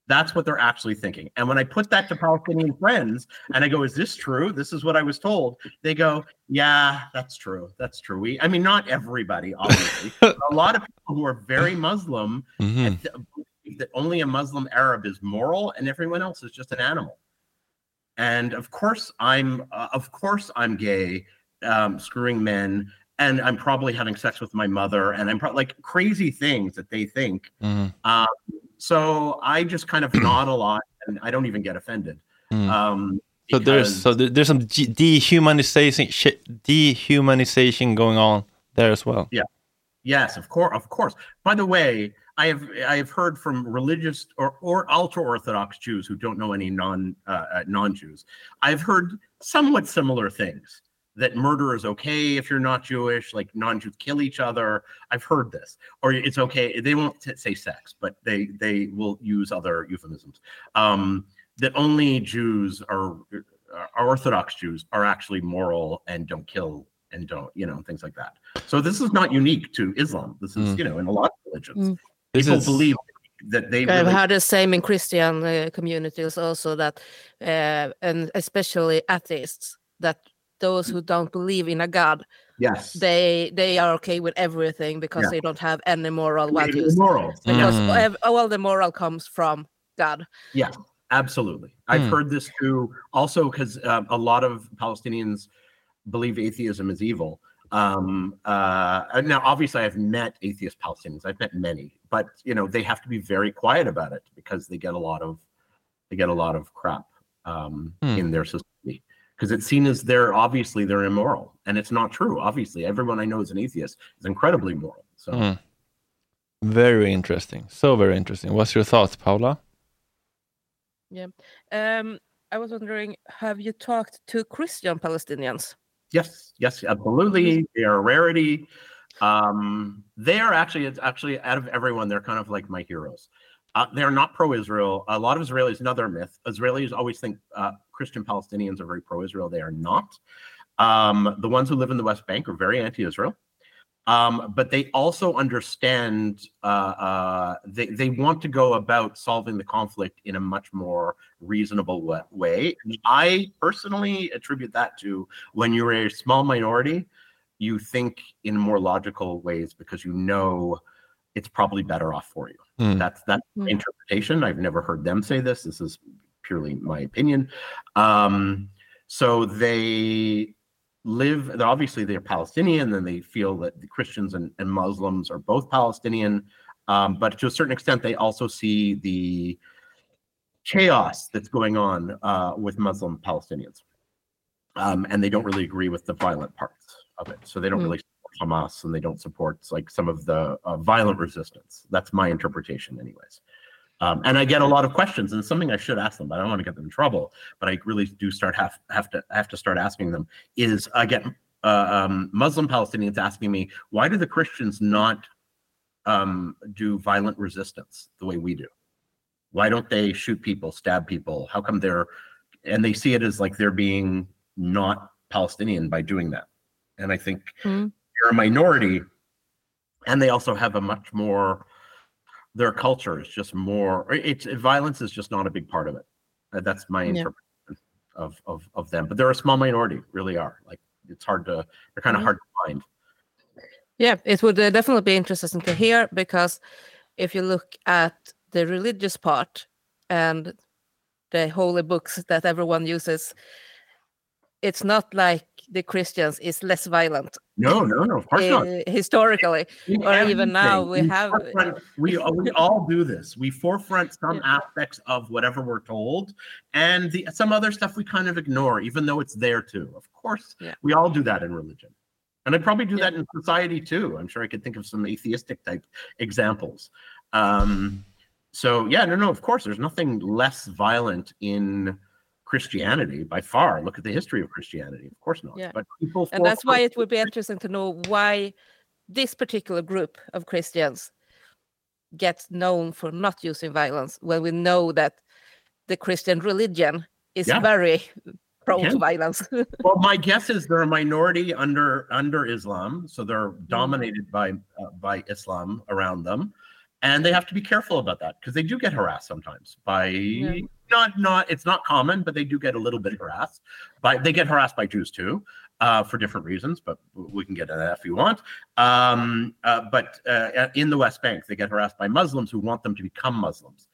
That's what they're actually thinking. And when I put that to Palestinian friends and I go, is this true? This is what I was told. They go, yeah, that's true. That's true. We, I mean, not everybody, obviously. But a lot of people who are very Muslim mm-hmm. believe that only a Muslim Arab is moral and everyone else is just an animal. And of course I'm, uh, of course I'm gay, um, screwing men, and I'm probably having sex with my mother, and I'm probably like crazy things that they think. Mm. Um, So I just kind of nod a lot, and I don't even get offended. Mm. Um, so there's so there's some dehumanization dehumanization going on there as well. Yeah, yes, of course, of course. By the way, I have I have heard from religious or, or ultra Orthodox Jews who don't know any non uh, non Jews. I've heard somewhat similar things, that murder is okay if you're not Jewish, like non-Jews kill each other. I've heard this. Or it's okay, they won't t- say sex, but they, they will use other euphemisms. Um, that only Jews are, are Orthodox Jews are actually moral and don't kill and don't, you know, things like that. So this is not unique to Islam. This is, mm. you know, in a lot of religions. Mm. People is... believe that they I've really... had the same in Christian uh, communities also, that, uh, and especially atheists, that those who don't believe in a god, yes, they they are okay with everything because yeah. they don't have any moral values. Moral. Because mm. all the moral comes from God. Yeah, absolutely. Mm. I've heard this too. Also, because uh, a lot of Palestinians believe atheism is evil. Um, uh, now, obviously, I've met atheist Palestinians. I've met many, but you know they have to be very quiet about it because they get a lot of they get a lot of crap um, mm. in their society. Because it's seen as they're obviously they're immoral, and it's not true. Obviously, everyone I know is an atheist is incredibly moral. So, mm. very interesting. So very interesting. What's your thoughts, Paula? Yeah, um, I was wondering, have you talked to Christian Palestinians? Yes, yes, absolutely. They are a rarity. Um, they are actually, it's actually out of everyone, they're kind of like my heroes. Uh, they're not pro-Israel. A lot of Israelis, another myth, Israelis always think uh, Christian Palestinians are very pro-Israel. They are not. Um, the ones who live in the West Bank are very anti-Israel. Um, but they also understand, uh, uh, they, they want to go about solving the conflict in a much more reasonable way. And I personally attribute that to when you're a small minority, you think in more logical ways because you know it's probably better off for you. Mm. That's that mm. interpretation. I've never heard them say this. This is purely my opinion. Um, so they live, they're obviously they're Palestinian, and they feel that the Christians and, and Muslims are both Palestinian. Um, but to a certain extent, they also see the chaos that's going on uh, with Muslim Palestinians. Um, and they don't really agree with the violent parts of it. So they don't mm. really Hamas, and they don't support like some of the uh, violent resistance. That's my interpretation anyways. Um, and I get a lot of questions, and it's something I should ask them, but I don't want to get them in trouble. But I really do start have, have to have to start asking them is I get uh, um, Muslim Palestinians asking me, why do the Christians not um, do violent resistance the way we do? Why don't they shoot people, stab people? How come they're, and they see it as like they're being not Palestinian by doing that. And I think, mm. a minority, and they also have a much more their culture is just more, it's violence is just not a big part of it. That's my interpretation yeah. of, of, of them, but they're a small minority, really are. Like it's hard to, they're kind of mm-hmm. hard to find. Yeah, it would definitely be interesting to hear, because if you look at the religious part and the holy books that everyone uses, it's not like the Christians is less violent. No, no, no, of course uh, not. Historically, in or even now, we, we have... we, we all do this. We forefront some yeah. aspects of whatever we're told, and the, some other stuff we kind of ignore, even though it's there too. Of course, yeah. we all do that in religion. And I probably do yeah. that in society too. I'm sure I could think of some atheistic type examples. Um, so yeah, no, no, of course, there's nothing less violent in Christianity by far. Look at the history of Christianity. Of course not. Yeah. But people and that's why it would be interesting to know why this particular group of Christians gets known for not using violence, when we know that the Christian religion is yeah. very prone yeah. to violence. Well, my guess is they're a minority under under Islam, so they're dominated by uh, by Islam around them. And they have to be careful about that, because they do get harassed sometimes by yeah. not not it's not common, but they do get a little bit harassed by they get harassed by Jews too, uh, for different reasons. But we can get into that if you want. Um, uh, but uh, in the West Bank, they get harassed by Muslims who want them to become Muslims.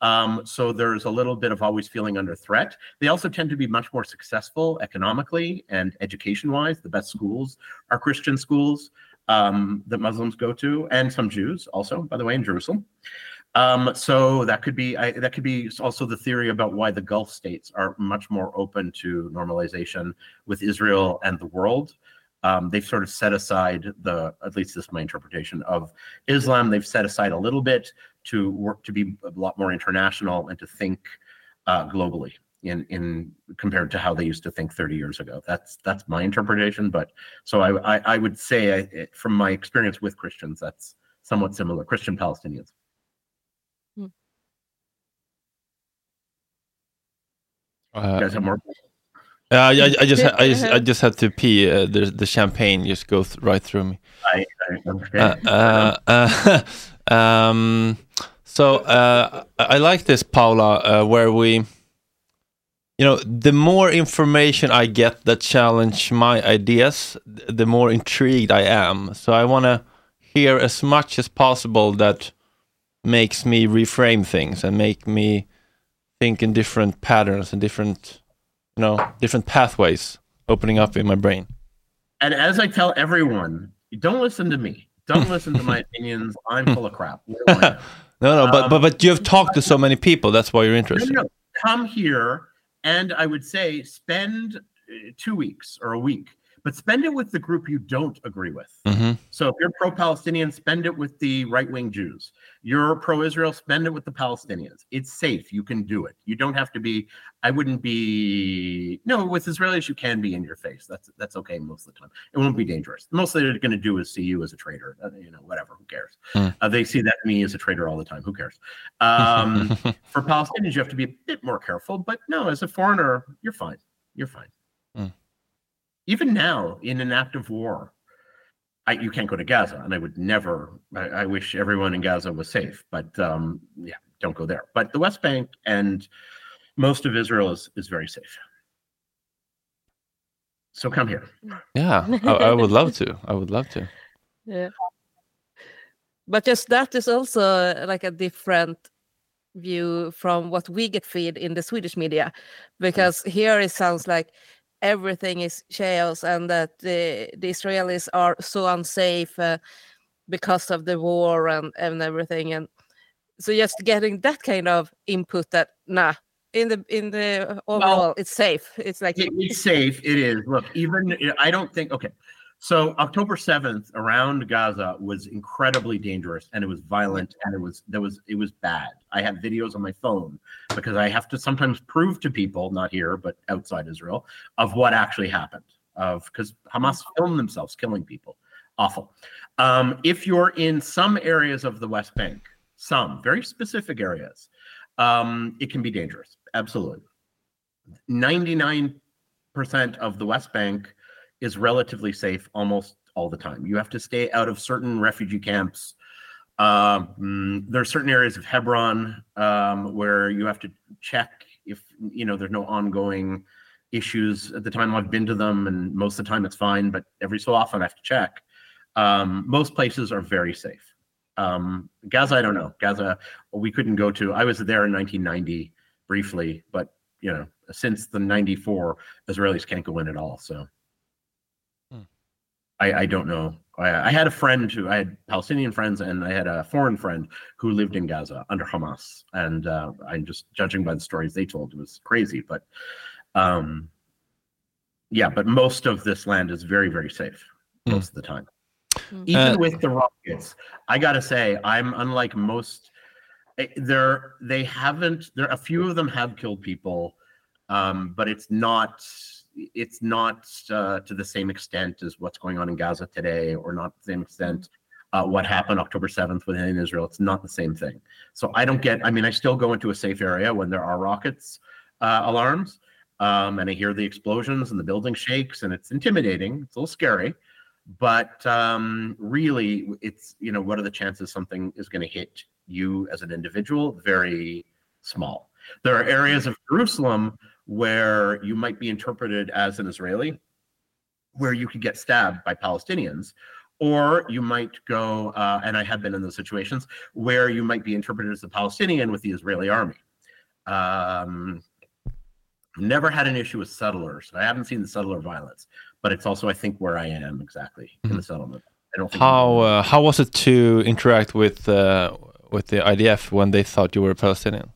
Um, so there's a little bit of always feeling under threat. They also tend to be much more successful economically and education-wise. The best schools are Christian schools um that Muslims go to, and some Jews also, by the way, in Jerusalem. Um so that could be I, that could be also the theory about why the Gulf states are much more open to normalization with Israel and the world. Um they've sort of set aside the, at least this is my interpretation of Islam, they've set aside a little bit to work to be a lot more international and to think uh globally in in compared to how they used to think thirty years ago. That's that's my interpretation. But so I I, I would say I, it, from my experience with Christians, that's somewhat similar, Christian Palestinians. Hmm. Uh, you guys have more? Uh, I, I just I just I just had to pee. Uh, the the champagne just goes right through me. I, I understand. Uh, uh, uh, um, so uh, I like this, Paula, uh, where we. You know, the more information I get that challenge my ideas, the more intrigued I am. So I want to hear as much as possible that makes me reframe things and make me think in different patterns and different, you know, different pathways opening up in my brain. And as I tell everyone, don't listen to me. Don't listen to my opinions. I'm full of crap. No, no, um, but, but but you've talked to so many people. That's why you're interested. No, no. Come here. And I would say spend two weeks or a week, but spend it with the group you don't agree with. Mm-hmm. So if you're pro-Palestinian, spend it with the right-wing Jews. You're pro-Israel, spend it with the Palestinians. It's safe. You can do it. You don't have to be, I wouldn't be, no, with Israelis, you can be in your face. That's that's okay most of the time. It won't be dangerous. Most they're going to do is see you as a traitor. You know, whatever, who cares? Mm. Uh, they see that me as a traitor all the time. Who cares? Um, for Palestinians, you have to be a bit more careful, but no, as a foreigner, you're fine. You're fine. Mm. Even now, in an act of war, I, you can't go to Gaza, and I would never, I, I wish everyone in Gaza was safe, but um, yeah, don't go there. But the West Bank and most of Israel is, is very safe. So come here. Yeah, I, I would love to. I would love to. Yeah. But just that is also like a different view from what we get fed in the Swedish media, because here it sounds like everything is chaos, and that the, the Israelis are so unsafe uh, because of the war and, and everything. And so, just getting that kind of input that nah, in the in the overall, well, it's safe. It's like it, it's safe. It is. Look, even I don't think. Okay, so October seventh around Gaza was incredibly dangerous, and it was violent, and it was there was it was bad. I have videos on my phone, because I have to sometimes prove to people, not here, but outside Israel, of what actually happened, of because Hamas filmed themselves killing people. Awful. Um, if you're in some areas of the West Bank, some very specific areas, um, it can be dangerous. Absolutely. ninety-nine percent of the West Bank is relatively safe almost all the time. You have to stay out of certain refugee camps Um, there are certain areas of Hebron um, where you have to check if, you know, there's no ongoing issues. At the time I've been to them, and most of the time it's fine, but every so often I have to check. Um, most places are very safe. Um, Gaza, I don't know. Gaza, we couldn't go to. I was there in nineteen ninety briefly, but, you know, since the ninety-four, Israelis can't go in at all. So hmm. I, I don't know. I, I had a friend who, I had Palestinian friends, and I had a foreign friend who lived in Gaza under Hamas. And uh, I'm just judging by the stories they told. It was crazy. But um, yeah, but most of this land is very, very safe most hmm. of the time. Even uh, with the rockets, I gotta say, I'm unlike most. There, they haven't. There, a few of them have killed people, um, but it's not. It's not uh, to the same extent as what's going on in Gaza today, or not the same extent uh, what happened October seventh within Israel. It's not the same thing. So I don't get. I mean, I still go into a safe area when there are rockets uh, alarms, um, and I hear the explosions and the building shakes, and it's intimidating. It's a little scary. But um, really, it's, you know, what are the chances something is going to hit you as an individual? Very small. There are areas of Jerusalem where you might be interpreted as an Israeli, where you could get stabbed by Palestinians, or you might go, uh, and I have been in those situations, where you might be interpreted as a Palestinian with the Israeli army. Um, never had an issue with settlers. I haven't seen the settler violence. But it's also, I think, where I am exactly in the settlement. I don't think how uh, how was it to interact with uh, with the I D F when they thought you were a Palestinian?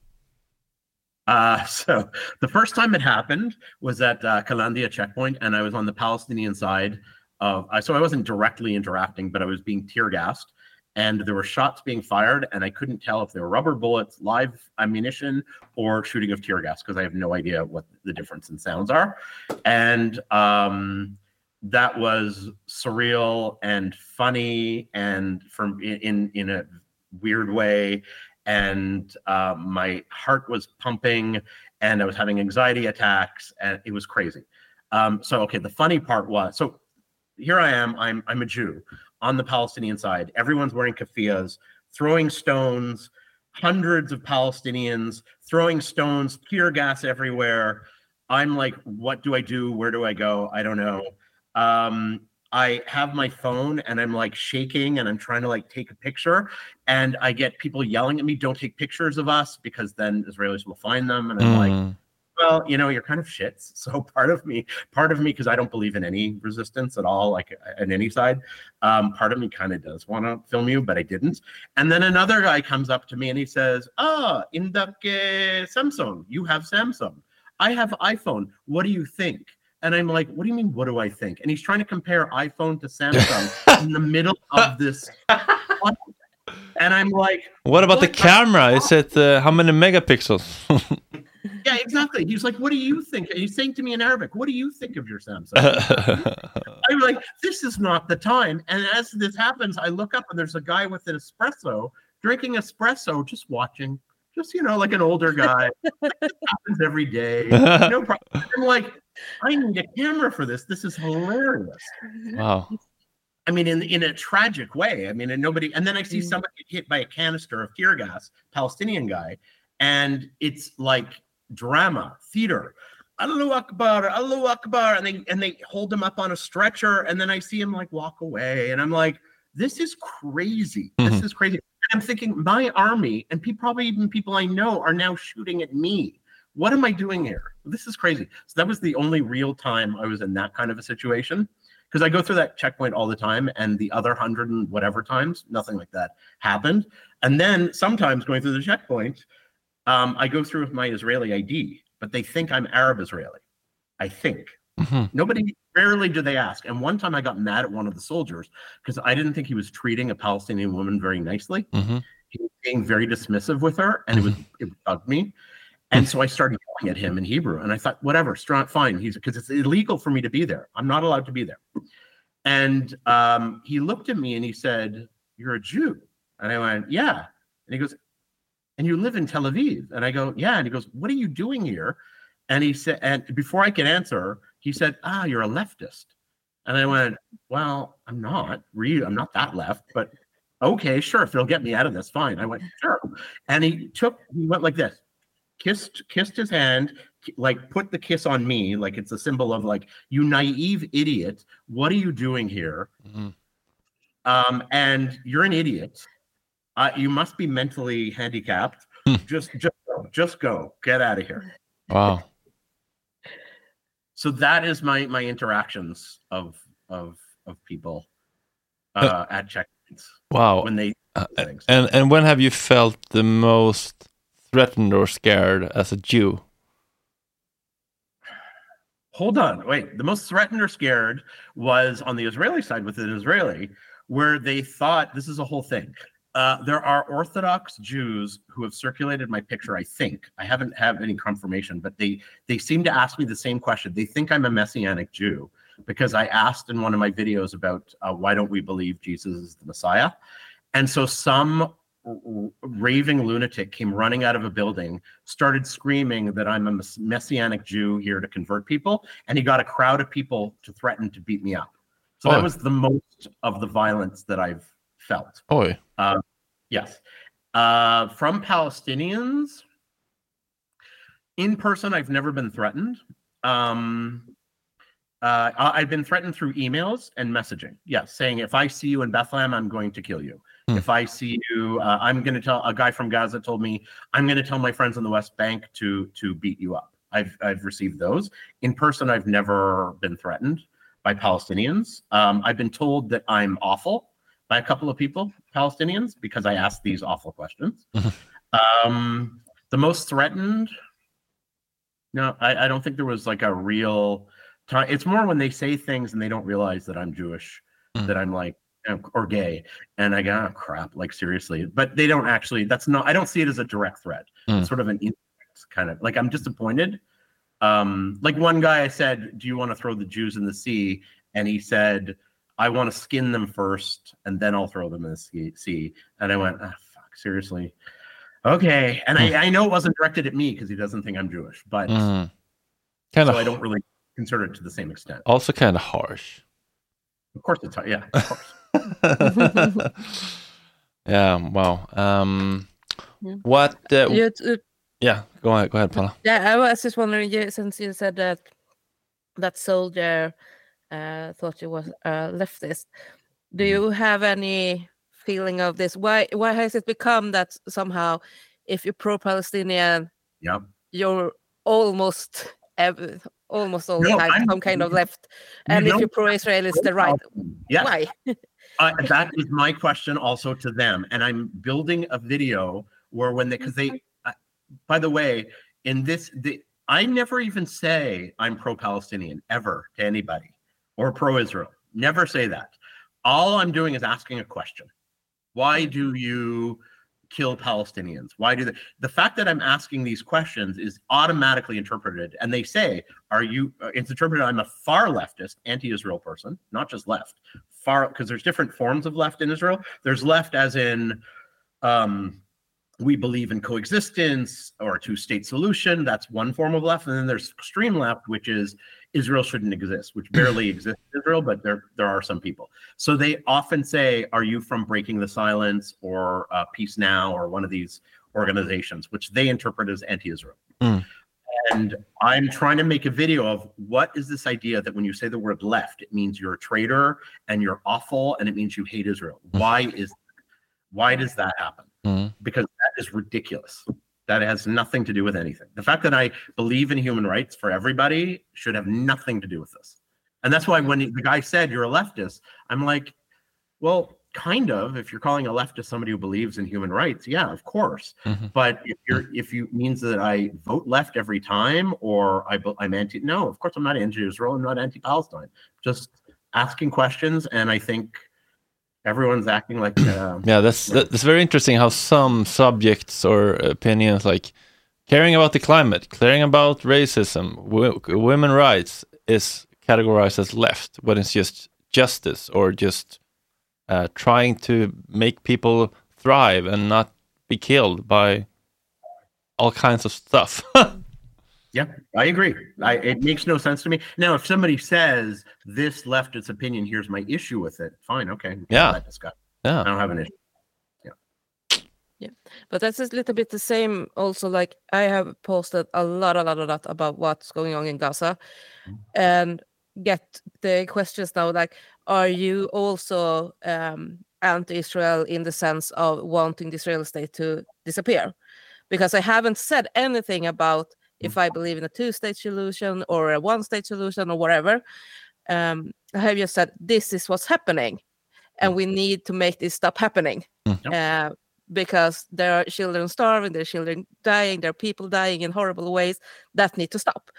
Uh, so the first time it happened was at uh, Kalandia checkpoint, and I was on the Palestinian side of. Uh, so I wasn't directly interacting, but I was being tear gassed, and there were shots being fired, and I couldn't tell if they were rubber bullets, live ammunition, or shooting of tear gas, because I have no idea what the difference in sounds are. And um, that was surreal and funny, and from in in a weird way. And uh, my heart was pumping, and I was having anxiety attacks, and it was crazy. Um, so okay, the funny part was, so here I am, I'm I'm a Jew. On the Palestinian side, everyone's wearing keffiyas, throwing stones, hundreds of Palestinians throwing stones, tear gas everywhere. I'm like, what do I do? Where do I go? I don't know. Um, I have my phone and I'm like shaking and I'm trying to like take a picture, and I get people yelling at me, don't take pictures of us because then Israelis will find them. And I'm mm. like, well, you know, you're kind of shits. So part of me, part of me, because I don't believe in any resistance at all, like on any side, um, part of me kind of does want to film you, but I didn't. And then another guy comes up to me and he says, ah, oh, Indake Samsung, you have Samsung. I have iPhone. What do you think? And I'm like, what do you mean, what do I think? And he's trying to compare iPhone to Samsung in the middle of this. And I'm like, what about what the camera? Is it uh, how many megapixels? Yeah, exactly. He was like, what do you think? He's saying to me in Arabic, what do you think of your Samsung? I'm like, this is not the time. And as this happens, I look up and there's a guy with an espresso, drinking espresso, just watching, just, you know, like an older guy. It happens every day. No problem. I'm like, I need a camera for this. This is hilarious. Wow. I mean, in in a tragic way. I mean, and nobody, and then I see somebody hit by a canister of tear gas, Palestinian guy, and it's like, drama, theater, Allahu Akbar, Allahu Akbar, and they and they hold him up on a stretcher, and then I see him like walk away, and I'm like, this is crazy, mm-hmm. this is crazy. And I'm thinking, my army and pe- probably even people I know are now shooting at me. What am I doing here? This is crazy. So that was the only real time I was in that kind of a situation, because I go through that checkpoint all the time, and the other hundred and whatever times, nothing like that happened. And then sometimes going through the checkpoint. Um, I go through with my Israeli I D, but they think I'm Arab Israeli, I think. Mm-hmm. Nobody, rarely do they ask. And one time I got mad at one of the soldiers because I didn't think he was treating a Palestinian woman very nicely. Mm-hmm. He was being very dismissive with her, and it was it bugged me. And so I started yelling at him in Hebrew, and I thought, whatever, strong, fine, he's because it's illegal for me to be there. I'm not allowed to be there. And um, he looked at me and he said, you're a Jew. And I went, yeah. And he goes, and you live in Tel Aviv. And I go, yeah. And he goes, what are you doing here? And he said, and before I could answer, he said, ah, you're a leftist. And I went, well, I'm not really, I'm not that left, but okay, sure, if they'll get me out of this, fine. I went, sure. And he took, he went like this, kissed, kissed his hand, like put the kiss on me, like it's a symbol of like, you naive idiot, what are you doing here? Mm-hmm. Um, and you're an idiot. Uh, you must be mentally handicapped. just, just, go, just go, get out of here. Wow. So that is my my interactions of of of people uh, uh, at checkpoints. Wow. When they uh, and and when have you felt the most threatened or scared as a Jew? Hold on, wait. The most threatened or scared was on the Israeli side with an Israeli, where they thought this is a whole thing. Uh, there are Orthodox Jews who have circulated my picture, I think. I haven't have any confirmation, but they, they seem to ask me the same question. They think I'm a Messianic Jew because I asked in one of my videos about uh, why don't we believe Jesus is the Messiah? And so some raving lunatic came running out of a building, started screaming that I'm a Messianic Jew here to convert people, and he got a crowd of people to threaten to beat me up. So Oy. That was the most of the violence that I've felt. Oh, uh, yes. Uh, from Palestinians, in person, I've never been threatened. Um, uh, I've been threatened through emails and messaging. Yes, saying if I see you in Bethlehem, I'm going to kill you. Hmm. If I see you, uh, I'm going to tell. A guy from Gaza told me I'm going to tell my friends in the West Bank to to beat you up. I've I've received those in person. I've never been threatened by Palestinians. Um, I've been told that I'm awful by a couple of people, Palestinians, because I asked these awful questions. um, the most threatened, no, I, I don't think there was like a real time. It's more when they say things and they don't realize that I'm Jewish, mm. that I'm like, or gay. And I go, oh, crap, like seriously. But they don't actually, that's not, I don't see it as a direct threat. Mm. It's sort of an indirect kind of, like I'm disappointed. Um, like one guy I said, do you want to throw the Jews in the sea? And he said, I want to skin them first, and then I'll throw them in the sea. And I went, ah, oh, fuck, seriously. Okay. And mm. I, I know it wasn't directed at me because he doesn't think I'm Jewish, but mm. kind so of, I don't really consider it to the same extent. Also kind of harsh. Of course it's hard. Yeah, of course. yeah, wow. Um, yeah. What? Uh, you, uh, yeah, go ahead, go ahead, Paula. Yeah, I was just wondering, since you said that that soldier Uh, thought you was a leftist. Do you have any feeling of this? Why why has it become that somehow, if you're pro-Palestinian, yeah, you're almost ev- almost all no, the time I'm, some kind of left, and no, if you're pro-Israel, it's the right. Yes. Why? uh, that is my question also to them, and I'm building a video where when they because they, uh, by the way, in this the I never even say I'm pro-Palestinian ever to anybody. Or pro-Israel. Never say that. All I'm doing is asking a question. Why do you kill Palestinians? Why do they? The fact that I'm asking these questions is automatically interpreted. And they say, are you, it's interpreted, I'm a far leftist, anti-Israel person, not just left, far, because there's different forms of left in Israel. There's left as in, um, we believe in coexistence or a two-state solution. That's one form of left. And then there's extreme left, which is Israel shouldn't exist, which barely exists in Israel, but there there are some people. So they often say, are you from Breaking the Silence or uh, Peace Now or one of these organizations, which they interpret as anti-Israel. Mm. And I'm trying to make a video of what is this idea that when you say the word left, it means you're a traitor and you're awful and it means you hate Israel. Mm. Why is why does that happen? Mm. Because that is ridiculous. That has nothing to do with anything. The fact that I believe in human rights for everybody should have nothing to do with this. And that's why when the guy said you're a leftist, I'm like, well, kind of, if you're calling a leftist somebody who believes in human rights, yeah, of course. Mm-hmm. But if you're, if you means that I vote left every time or I, I'm anti, no, of course I'm not anti-Israel, I'm not anti-Palestine. Just asking questions, and I think everyone's acting like uh, yeah that's that's very interesting how some subjects or opinions like caring about the climate, caring about racism, w- women rights is categorized as left when it's just justice or just uh, trying to make people thrive and not be killed by all kinds of stuff. Yeah, I agree. I, it makes no sense to me. Now, if somebody says this leftist opinion, here's my issue with it. Fine, okay. Yeah. That yeah. I don't have an issue. Yeah, but that's a little bit the same also. Like, I have posted a lot, a lot, a lot about what's going on in Gaza, and get the questions now, like, are you also um, anti-Israel in the sense of wanting the Israeli state to disappear? Because I haven't said anything about if I believe in a two-state solution or a one-state solution or whatever. Um, I have just said, this is what's happening, and we need to make this stop happening. Mm-hmm. Uh, because there are children starving, there are children dying, there are people dying in horrible ways that need to stop.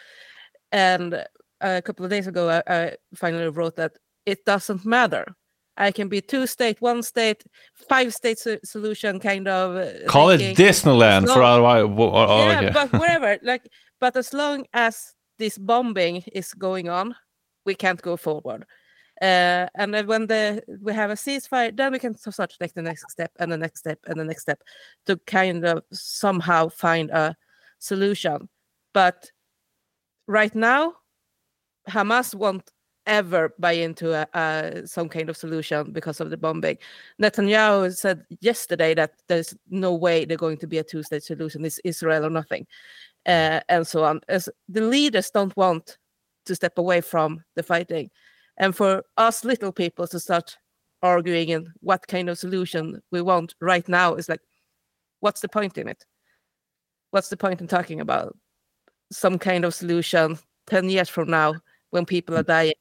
And a couple of days ago, I, I finally wrote that it doesn't matter. I can be two-state, one-state, five-state so- solution kind of. Call thinking. It Disneyland long, for our. our, our yeah, yeah, but whatever. Like, but as long as this bombing is going on, we can't go forward. Uh, and then when the we have a ceasefire, then we can start to take the next step and the next step and the next step to kind of somehow find a solution. But right now, Hamas won't ever buy into a, a, some kind of solution because of the bombing. Netanyahu said yesterday that there's no way they're going to be a two-state solution. It's Israel or nothing, uh, and so on. As the leaders don't want to step away from the fighting. And for us little people to start arguing and what kind of solution we want right now is like, what's the point in it? What's the point in talking about some kind of solution ten years from now when people are dying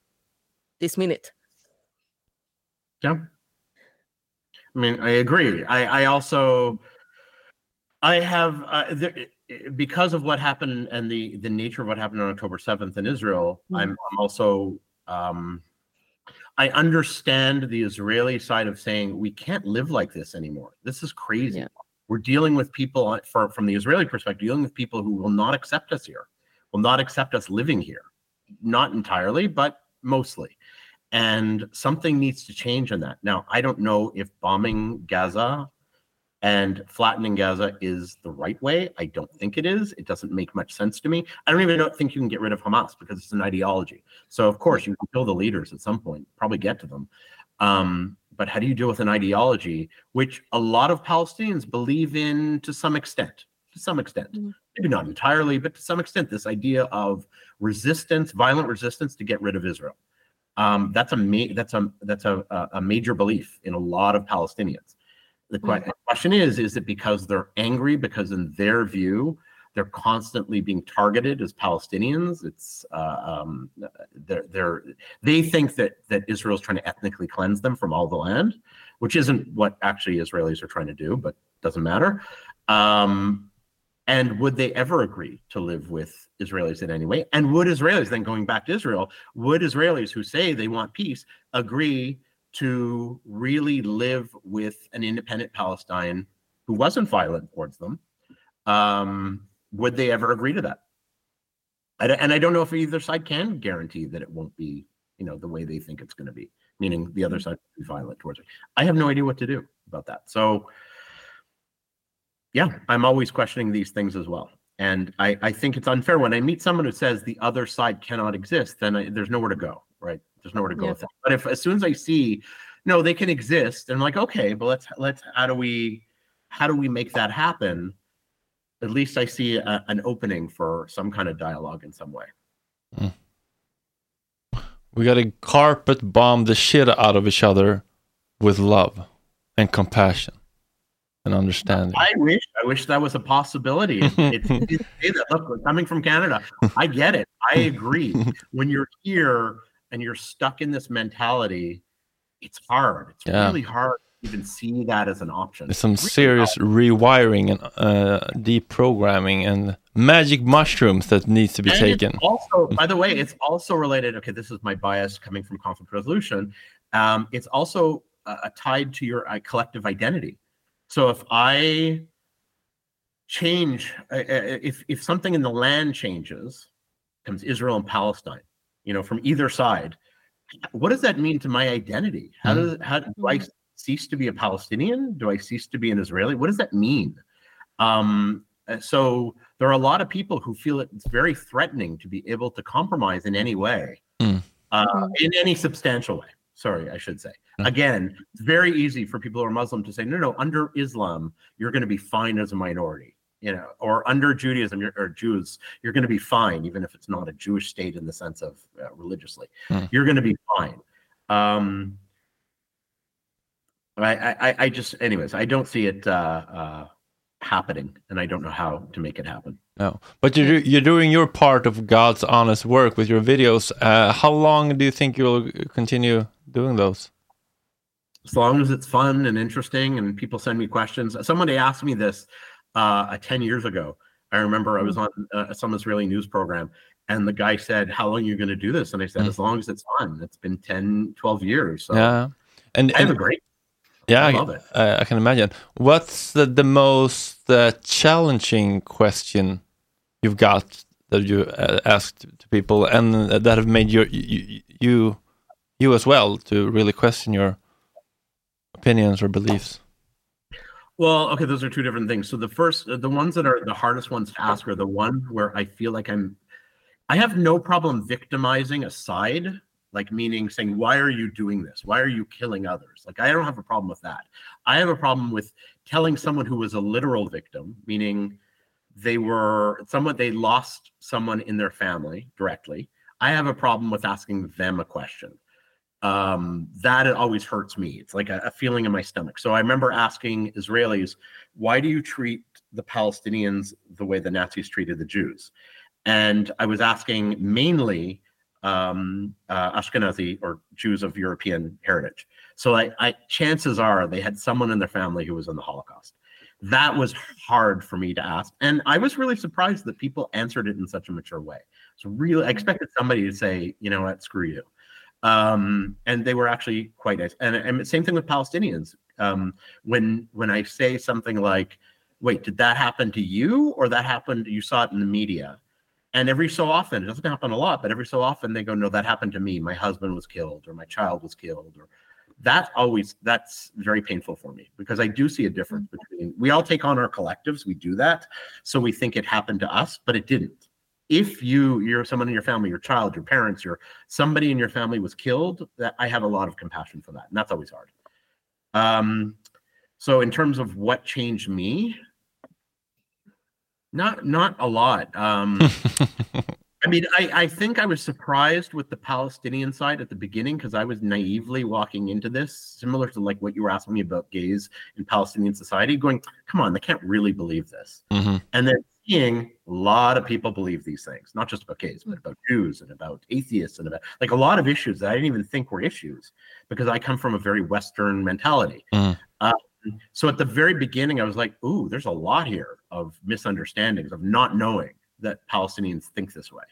this minute? Yeah. I mean, I agree. I, I also, I have, uh, there, because of what happened and the, the nature of what happened on October seventh in Israel, mm-hmm. I'm, I'm also... Um, I understand the Israeli side of saying we can't live like this anymore. This is crazy. Yeah. We're dealing with people for, from the Israeli perspective, dealing with people who will not accept us here, will not accept us living here. Not entirely, but mostly. And something needs to change in that. Now, I don't know if bombing Gaza and flattening Gaza is the right way. I don't think it is. It doesn't make much sense to me. I don't even think you can get rid of Hamas because it's an ideology. So, of course, you can kill the leaders at some point, probably get to them. Um, but how do you deal with an ideology, which a lot of Palestinians believe in to some extent, to some extent, mm-hmm. maybe not entirely, but to some extent, this idea of resistance, violent resistance to get rid of Israel. Um, that's a ma- that's a that's a, a major belief in a lot of Palestinians. The question is, is it because they're angry? Because in their view, they're constantly being targeted as Palestinians. It's uh, um, they're, they're, they think that that Israel's trying to ethnically cleanse them from all the land, which isn't what actually Israelis are trying to do, but doesn't matter. Um, and would they ever agree to live with Israelis in any way? And would Israelis, then going back to Israel, would Israelis who say they want peace agree to really live with an independent Palestine who wasn't violent towards them? Um, would they ever agree to that? I, and I don't know if either side can guarantee that it won't be, you know, the way they think it's going to be, meaning the other side will be violent towards it. I have no idea what to do about that. So, yeah, I'm always questioning these things as well. And I, I think it's unfair when I meet someone who says the other side cannot exist, then I, there's nowhere to go, right? There's nowhere to go yeah. with that. But if as soon as I see, no, they can exist, and I'm like, okay, but let's let's how do we how do we make that happen? At least I see a, an opening for some kind of dialogue in some way. Mm. We got to carpet bomb the shit out of each other with love and compassion and understanding. I wish I wish that was a possibility. It's it, it, look, coming from Canada, I get it. I agree. When you're here and you're stuck in this mentality, it's hard. It's yeah. really hard to even see that as an option. There's some really serious hard. rewiring and uh, deprogramming and magic mushrooms that needs to be and taken. Also, by the way, it's also related. Okay, this is my bias coming from conflict resolution. Um, it's also uh, tied to your uh, collective identity. So if I change, uh, if if something in the land changes, comes Israel and Palestine, you know, from either side, what does that mean to my identity? How does how do I cease to be a Palestinian? Do I cease to be an Israeli? What does that mean? Um, so there are a lot of people who feel it's very threatening to be able to compromise in any way, mm. uh, in any substantial way. Sorry, I should say. Again, it's very easy for people who are Muslim to say, no, no, under Islam, you're going to be fine as a minority, you know, or under Judaism you're, or Jews, you're going to be fine, even if it's not a Jewish state in the sense of uh, religiously. Mm. You're going to be fine. Um, I, I, I just, anyways, I don't see it uh, uh, happening, and I don't know how to make it happen. No, but you're, you're doing your part of God's honest work with your videos. Uh, how long do you think you'll continue doing those? As long as it's fun and interesting and people send me questions. Somebody asked me this uh, ten years ago. I remember I was on uh, some Israeli news program, and the guy said, how long are you going to do this? And I said, as long as it's fun. It's been ten, twelve years. So yeah. And, I have and, a great Yeah, I, love it. I, I can imagine. What's the, the most uh, challenging question you've got that you uh, asked to people, and that have made your, you, you you as well to really question your opinions or beliefs? Well, okay, those are two different things. So the first, the ones that are the hardest ones to ask are the ones where I feel like I'm, I have no problem victimizing a side, like meaning saying, why are you doing this? Why are you killing others? Like, I don't have a problem with that. I have a problem with telling someone who was a literal victim, meaning they were someone, they lost someone in their family directly. I have a problem with asking them a question. Um, that always hurts me. It's like a, a feeling in my stomach. So I remember asking Israelis, why do you treat the Palestinians the way the Nazis treated the Jews? And I was asking mainly um, uh, Ashkenazi or Jews of European heritage. So I, I, chances are they had someone in their family who was in the Holocaust. That was hard for me to ask. And I was really surprised that people answered it in such a mature way. So really, I expected somebody to say, you know what, screw you. Um, and they were actually quite nice. And, and same thing with Palestinians. Um, when when I say something like, wait, did that happen to you? Or that happened, you saw it in the media. And every so often, it doesn't happen a lot, but every so often they go, no, that happened to me. My husband was killed, or my child was killed, or That's always, that's very painful for me, because I do see a difference between, we all take on our collectives, we do that, so we think it happened to us, but it didn't. If you, you're someone in your family, your child, your parents, your somebody in your family was killed, that I have a lot of compassion for that, and that's always hard. Um, so in terms of what changed me, not not a lot. Um, I mean, I, I think I was surprised with the Palestinian side at the beginning, because I was naively walking into this, similar to like what you were asking me about gays in Palestinian society, going, come on, they can't really believe this. Mm-hmm. And then seeing a lot of people believe these things, not just about gays, but about Jews and about atheists and about like a lot of issues that I didn't even think were issues, because I come from a very Western mentality. Mm. Uh, so at the very beginning, I was like, ooh, there's a lot here of misunderstandings, of not knowing that Palestinians think this way.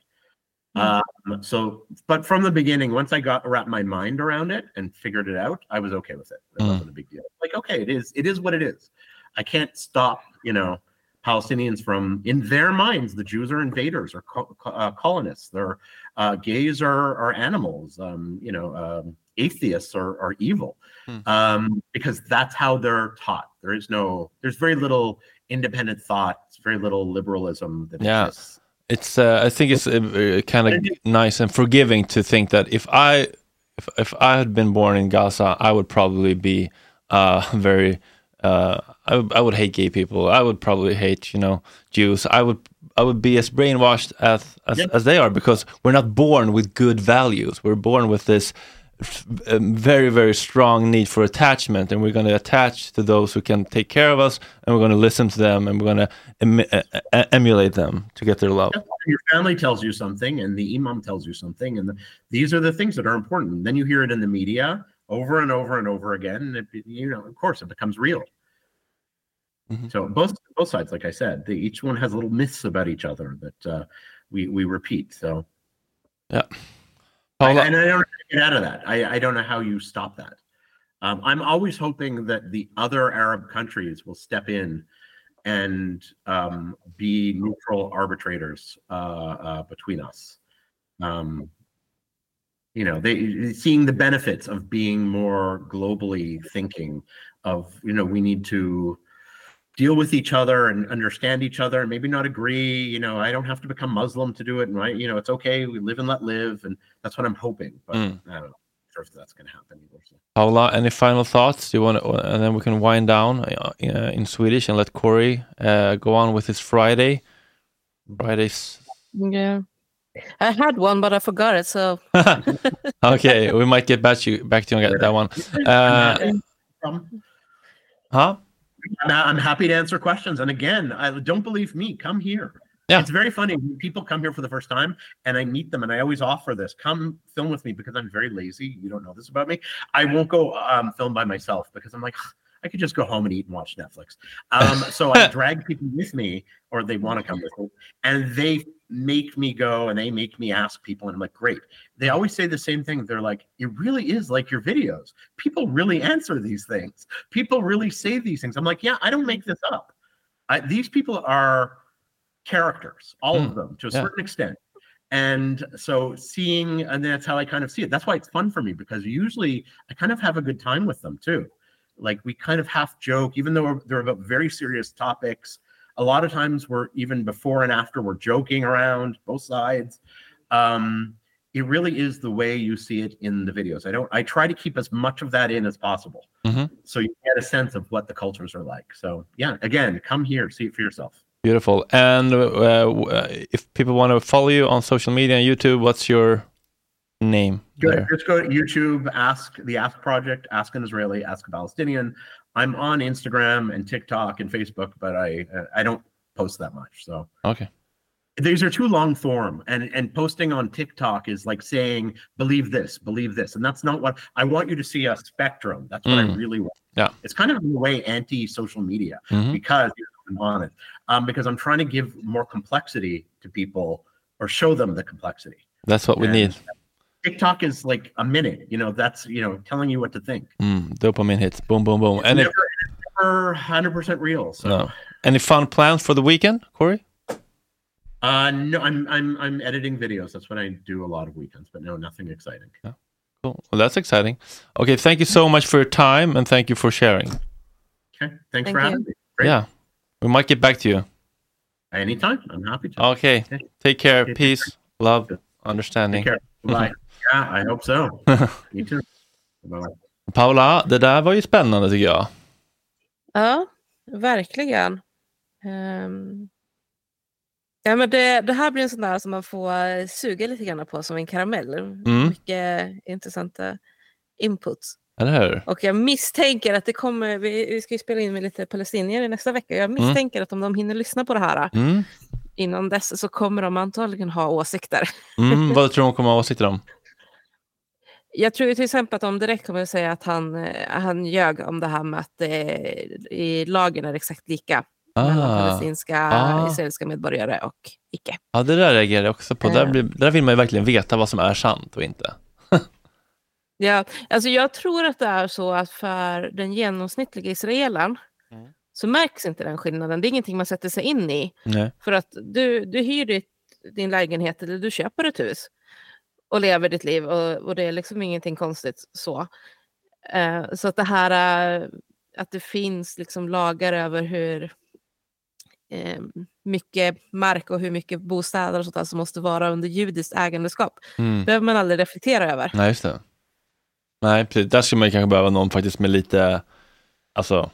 Mm-hmm. Um, so, but from the beginning, once I got wrapped my mind around it and figured it out, I was okay with it. It mm-hmm. wasn't a big deal. Like, okay, it is, it is what it is. I can't stop, you know, Palestinians from, in their minds, the Jews are invaders or co- uh, colonists. They're uh, gays are, are animals. Um, you know, um, atheists are, are evil, mm-hmm. um, because that's how they're taught. There is no, there's very little independent thought, very little liberalism that yeah exists. It's uh, I think it's uh, kind of nice and forgiving to think that if I if, if I had been born in Gaza, I would probably be uh very uh I, I would hate gay people, I would probably hate, you know, Jews, I would I would be as brainwashed as as, yeah. as they are, because we're not born with good values. We're born with this very, very strong need for attachment, and we're going to attach to those who can take care of us, and we're going to listen to them, and we're going to em- emulate them to get their love. Your family tells you something, and the imam tells you something, and the, these are the things that are important. Then you hear it in the media over and over and over again, and it, you know, of course, it becomes real. Mm-hmm. So both both sides, like I said, they, each one has little myths about each other that uh, we we repeat. So yeah. I, and I don't know how to get out of that. I, I don't know how you stop that. Um, I'm always hoping that the other Arab countries will step in and um, be neutral arbitrators uh, uh, between us. Um, you know, they seeing the benefits of being more globally thinking of, you know, we need to deal with each other and understand each other and maybe not agree. You know, I don't have to become Muslim to do it. And right, you know, it's okay. We live and let live. And that's what I'm hoping. But mm. I don't know. sure if that's going to happen. Paula, any final thoughts? Do you want to, and then we can wind down uh, in Swedish and let Corey uh, go on with his Friday. Fridays. Yeah. I had one, but I forgot it. So okay, we might get back to you back to you on that one. Uh, huh? I'm happy to answer questions. And again, I don't believe me. Come here. Yeah. It's very funny when people come here for the first time and I meet them, and I always offer this, come film with me, because I'm very lazy. You don't know this about me. I won't go um, film by myself because I'm like, I could just go home and eat and watch Netflix. Um, so I drag people with me, or they want to come with me, and they make me go and they make me ask people. And I'm like, great. They always say the same thing. They're like, it really is like your videos. People really answer these things. People really say these things. I'm like, yeah, I don't make this up. I, these people are characters, all mm, of them, to a yeah. certain extent. And so seeing, and that's how I kind of see it. That's why it's fun for me, because usually I kind of have a good time with them too. Like, we kind of half joke, even though they're about very serious topics. A lot of times we're, even before and after, we're joking around both sides. Um, it really is the way you see it in the videos. I don't, I try to keep as much of that in as possible. Mm-hmm. So you get a sense of what the cultures are like. So yeah, again, come here, see it for yourself. Beautiful. And uh, if people want to follow you on social media and YouTube, what's your name? Good. Just go to YouTube, ask the Ask Project, Ask an Israeli, Ask a Palestinian. I'm on Instagram and TikTok and Facebook, but I I don't post that much. So okay, these are too long form, and and posting on TikTok is like saying believe this, believe this, and that's not what I want you to see. A spectrum. That's what mm. I really want. Yeah, it's kind of in a way anti-social media mm-hmm. because I'm on it, um, because I'm trying to give more complexity to people, or show them the complexity. That's what we and, need. TikTok is like a minute, you know, that's, you know, telling you what to think. Mm, dopamine hits, boom, boom, boom. It's and never, it, it's never one hundred percent real. So. No. Any fun plans for the weekend, Corey? Uh, no, I'm I'm I'm editing videos. That's what I do a lot of weekends, but no, nothing exciting. Yeah. Cool. Well, that's exciting. Okay, thank you so much for your time, and thank you for sharing. Okay, thanks thank for having you. me. Great. Yeah, we might get back to you. Anytime, I'm happy to. Okay, okay. Take care, okay. Peace, love, understanding. Take care. Bye. Yeah, I hope so. Me too. Bye. Paula, det där var ju spännande tycker jag. Ja, verkligen. Um, ja, men det, det här blir en sån där som man får suga lite grann på som en karamell. Mm. Mycket intressanta inputs. Eller hur? Och jag misstänker att det kommer, vi, vi ska ju spela in med lite palestinier i nästa vecka. Jag misstänker mm. att om de hinner lyssna på det här mm. innan dess, så kommer de antagligen ha åsikter. Mm, vad tror du de kommer ha åsikter om? Jag tror till exempel att de direkt kommer att säga att han, han ljög om det här med att eh, i lagen är det exakt lika ah, mellan palestinska ah, israeliska medborgare och icke. Ja, det där reagerar jag också på. Eh. Där, blir, där vill man ju verkligen veta vad som är sant och inte. Ja, alltså jag tror att det är så att för den genomsnittliga israelen mm. så märks inte den skillnaden. Det är ingenting man sätter sig in i. Nej. För att du, du hyr ditt, din lägenhet eller du köper ett hus och lever ditt liv, och, och det är liksom ingenting konstigt så. Eh, så att det här eh, att det finns liksom lagar över hur eh, mycket mark och hur mycket bostäder och sånt där som måste vara under judiskt ägandeskap. Mm. Det behöver man aldrig reflektera över. Nej, just det. Nej, precis. Där skulle man kanske behöva någon faktiskt med lite alltså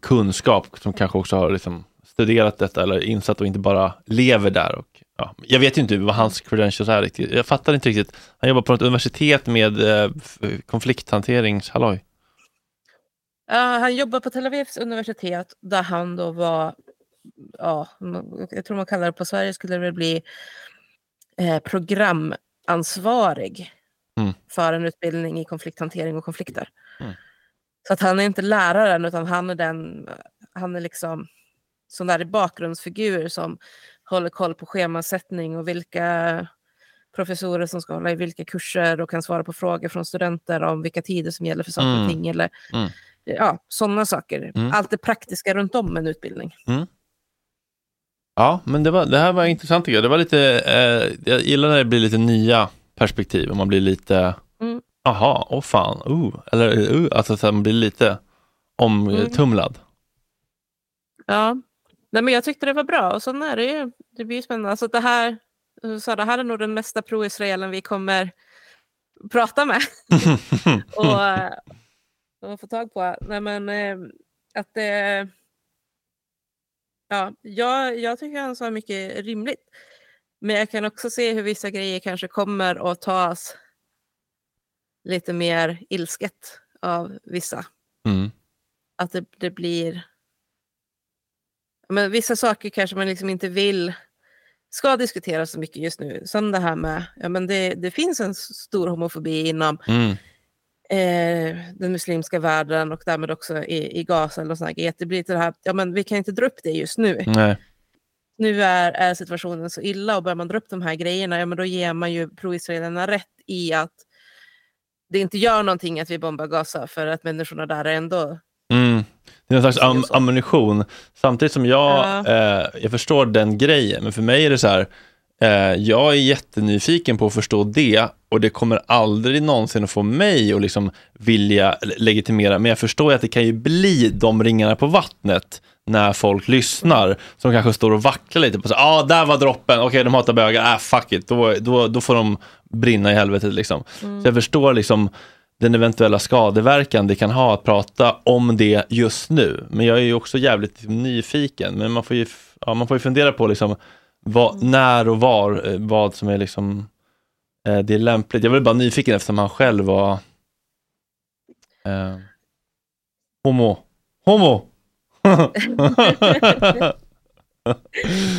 kunskap som kanske också har liksom studerat detta eller insatt och inte bara lever där. Och ja, jag vet ju inte vad hans credentials är riktigt. Jag fattar inte riktigt. Han jobbar på ett universitet med eh, konflikthanterings-halloj. Ja, uh, han jobbar på Tel Avivs universitet där han då var, ja, jag tror man kallar det på Sverige skulle det väl bli eh, programansvarig mm. för en utbildning i konflikthantering och konflikter. Mm. Så att han är inte läraren utan han är den, han är liksom sån där bakgrundsfigur som håller koll på schemasättning och vilka professorer som ska hålla i vilka kurser och kan svara på frågor från studenter om vilka tider som gäller för saker mm. och ting eller mm. ja, sådana saker. Mm. Allt det praktiska runt om en utbildning. Mm. Ja, men det, var, det här var intressant tycker jag. Det var lite, eh, jag gillar när det blir lite nya perspektiv och man blir lite mm. aha, åh oh fan, uh, eller uh, alltså så man blir lite omtumlad. Mm. Ja, nej, men jag tyckte det var bra och så är det ju, det blir ju spännande. Alltså det här, så det här är nog den mesta pro-israelen vi kommer prata med och, och få tag på. Nej, men att det, ja, jag, jag tycker han sa mycket rimligt. Men jag kan också se hur vissa grejer kanske kommer att tas lite mer ilsket av vissa. Mm. Att det, det blir... Men vissa saker kanske man liksom inte vill ska diskutera så mycket just nu. Som det här med, ja, men det, det finns en stor homofobi inom mm. eh, den muslimska världen och därmed också i, i Gaza eller sånt här. Det blir det här, ja, men vi kan inte dra upp det just nu. Nej. Nu är, är situationen så illa och börjar man dra upp de här grejerna, ja, men då ger man ju pro-israelerna rätt i att det inte gör någonting att vi bombar Gaza för att människorna där är ändå... Mm. Det är någon slags am- ammunition. Samtidigt som jag ja. eh, jag förstår den grejen, men för mig är det så här, eh, jag är jättenyfiken på att förstå det, och det kommer aldrig någonsin att få mig att liksom vilja legitimera, men jag förstår att det kan ju bli de ringarna på vattnet när folk lyssnar som kanske står och vacklar lite på så, ah, där var droppen, okej, okay, de hatar bögar, ah, fuck it, då, då, då får de brinna i helvetet liksom. Mm. Så jag förstår liksom den eventuella skadeverkan det kan ha att prata om det just nu. Men jag är ju också jävligt nyfiken. Men man får ju, ja, man får ju fundera på liksom vad, när och var, vad som är liksom eh, det är lämpligt. Jag var bara nyfiken eftersom han själv var eh, homo. Homo!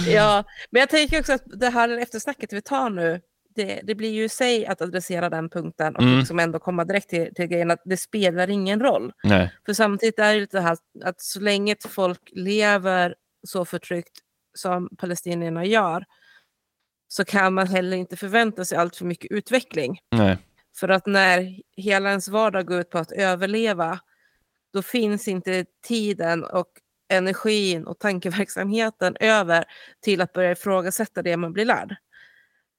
Ja, men jag tänker också att det här eftersnacket vi tar nu, Det, det blir ju i sig att adressera den punkten och mm. liksom ändå komma direkt till, till grejen att det spelar ingen roll. Nej. För samtidigt är det lite här att så länge folk lever så förtryckt som palestinierna gör, så kan man heller inte förvänta sig allt för mycket utveckling. Nej. För att när hela ens vardag går ut på att överleva, då finns inte tiden och energin och tankeverksamheten över till att börja ifrågasätta det man blir lärd.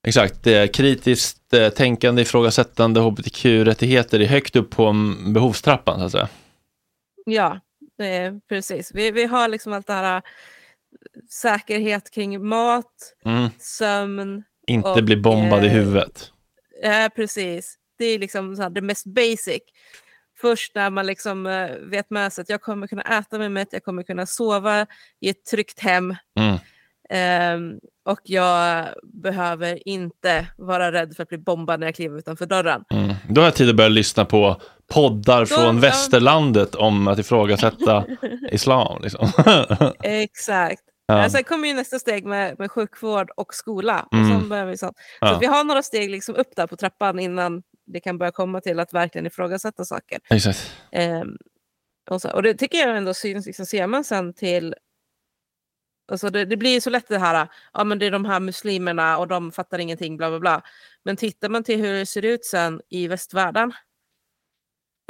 Exakt, kritiskt tänkande, ifrågasättande, hbtq-rättigheter är högt upp på behovstrappan så att säga. Ja, eh, precis. Vi, vi har liksom allt det här säkerhet kring mat, mm. sömn. Inte och, bli bombad eh, i huvudet. Ja, eh, precis. Det är liksom så här, det mest basic. Först när man liksom eh, vet med sig att jag kommer kunna äta mig mätt, jag kommer kunna sova i ett tryggt hem. Mm. Um, och jag behöver inte vara rädd för att bli bombad när jag kliver utanför dörren. Mm. Då har jag tid att börja lyssna på poddar så, från ja. västerlandet om att ifrågasätta islam. Liksom. Exakt. Ja. Sen kommer ju nästa steg med, med sjukvård och skola. Och mm. sen börjar vi sånt. Så ja. vi har några steg liksom upp där på trappan innan det kan börja komma till att verkligen ifrågasätta saker. Exakt. Um, och, så, och det tycker jag ändå syns, liksom, ser man sen till... Alltså det, det blir ju så lätt det här, ja, men det är de här muslimerna och de fattar ingenting, bla bla bla. Men tittar man till hur det ser ut sen i västvärlden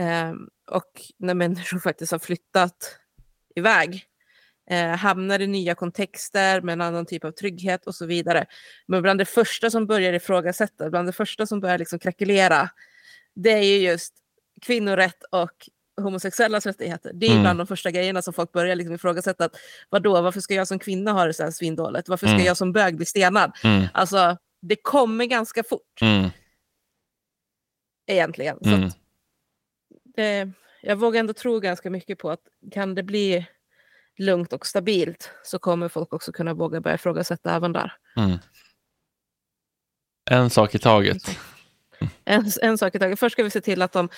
eh, och när människor faktiskt har flyttat iväg, eh, hamnar i nya kontexter med en annan typ av trygghet och så vidare. Men bland det första som börjar ifrågasätta, bland det första som börjar liksom krackelera, det är ju just kvinnorätt och homosexuella rättigheter. Det är mm. bland de första grejerna som folk börjar liksom ifrågasätta att vadå, varför ska jag som kvinna ha det så här svindålet? Varför ska mm. jag som bög bli stenad? Mm. Alltså, det kommer ganska fort. Mm. Egentligen. Mm. Så att, det, jag vågar ändå tro ganska mycket på att kan det bli lugnt och stabilt, så kommer folk också kunna våga börja ifrågasätta även där. Mm. En sak i taget. En, en sak i taget. Först ska vi se till att de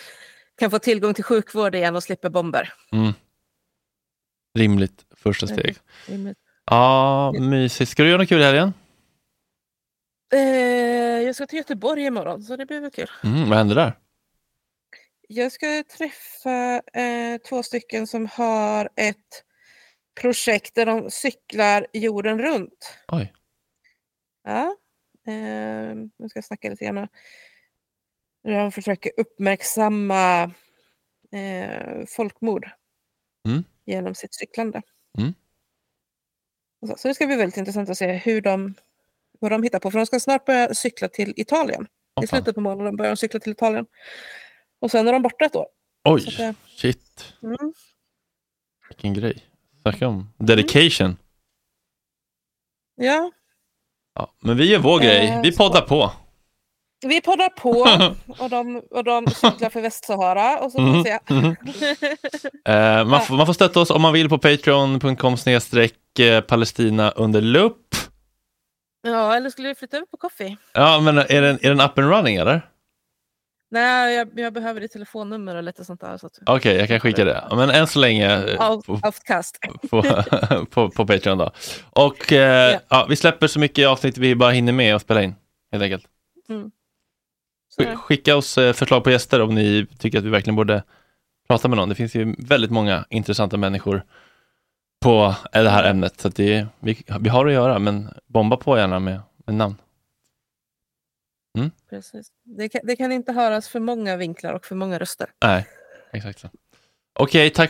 kan få tillgång till sjukvård igen och slippa bomber. Mm. Rimligt första steg. Rimligt. Ja, mysigt. Ska du göra något kul här igen? Eh, jag ska till Göteborg imorgon, så det blir väl kul. Mm, vad händer där? Jag ska träffa eh, två stycken som har ett projekt där de cyklar jorden runt. Oj. Ja. Eh, nu ska jag snacka lite grann. De försöker uppmärksamma eh, folkmord mm. genom sitt cyklande. Mm. Så, så det ska bli väldigt intressant att se hur de, vad de hittar på. För de ska snart börja cykla till Italien. Oh, I slutet på månaden börjar de cykla till Italien. Och sen är de borta ett år. Oj, att, eh, shit. Mm. Vilken grej. Snacka om dedication. Mm. Ja. ja. Men vi gör vår grej. Vi poddar på. Vi poddar på och de, och de cyklar för Västsahara och så får mm, se. Mm. uh, man, får, man får stötta oss om man vill på patreon dot com slash palestina under lupp. Ja, eller skulle vi flytta över på Coffee? Ja, men är den, är den up and running eller? Nej, jag, jag behöver ditt telefonnummer och lite sånt där. Så att... Okej, okay, jag kan skicka det. Men än så länge Out, på, på, på, på Patreon då. Och uh, yeah. ja, vi släpper så mycket avsnitt vi bara hinner med att spela in, helt enkelt. Mm. Skicka oss förslag på gäster om ni tycker att vi verkligen borde prata med någon. Det finns ju väldigt många intressanta människor på det här ämnet. Så att det, vi, vi har att göra, men bomba på gärna med, med namn. Mm? Precis. Det kan, det kan inte höras för många vinklar och för många röster. Nej, exakt så. Okej, tack för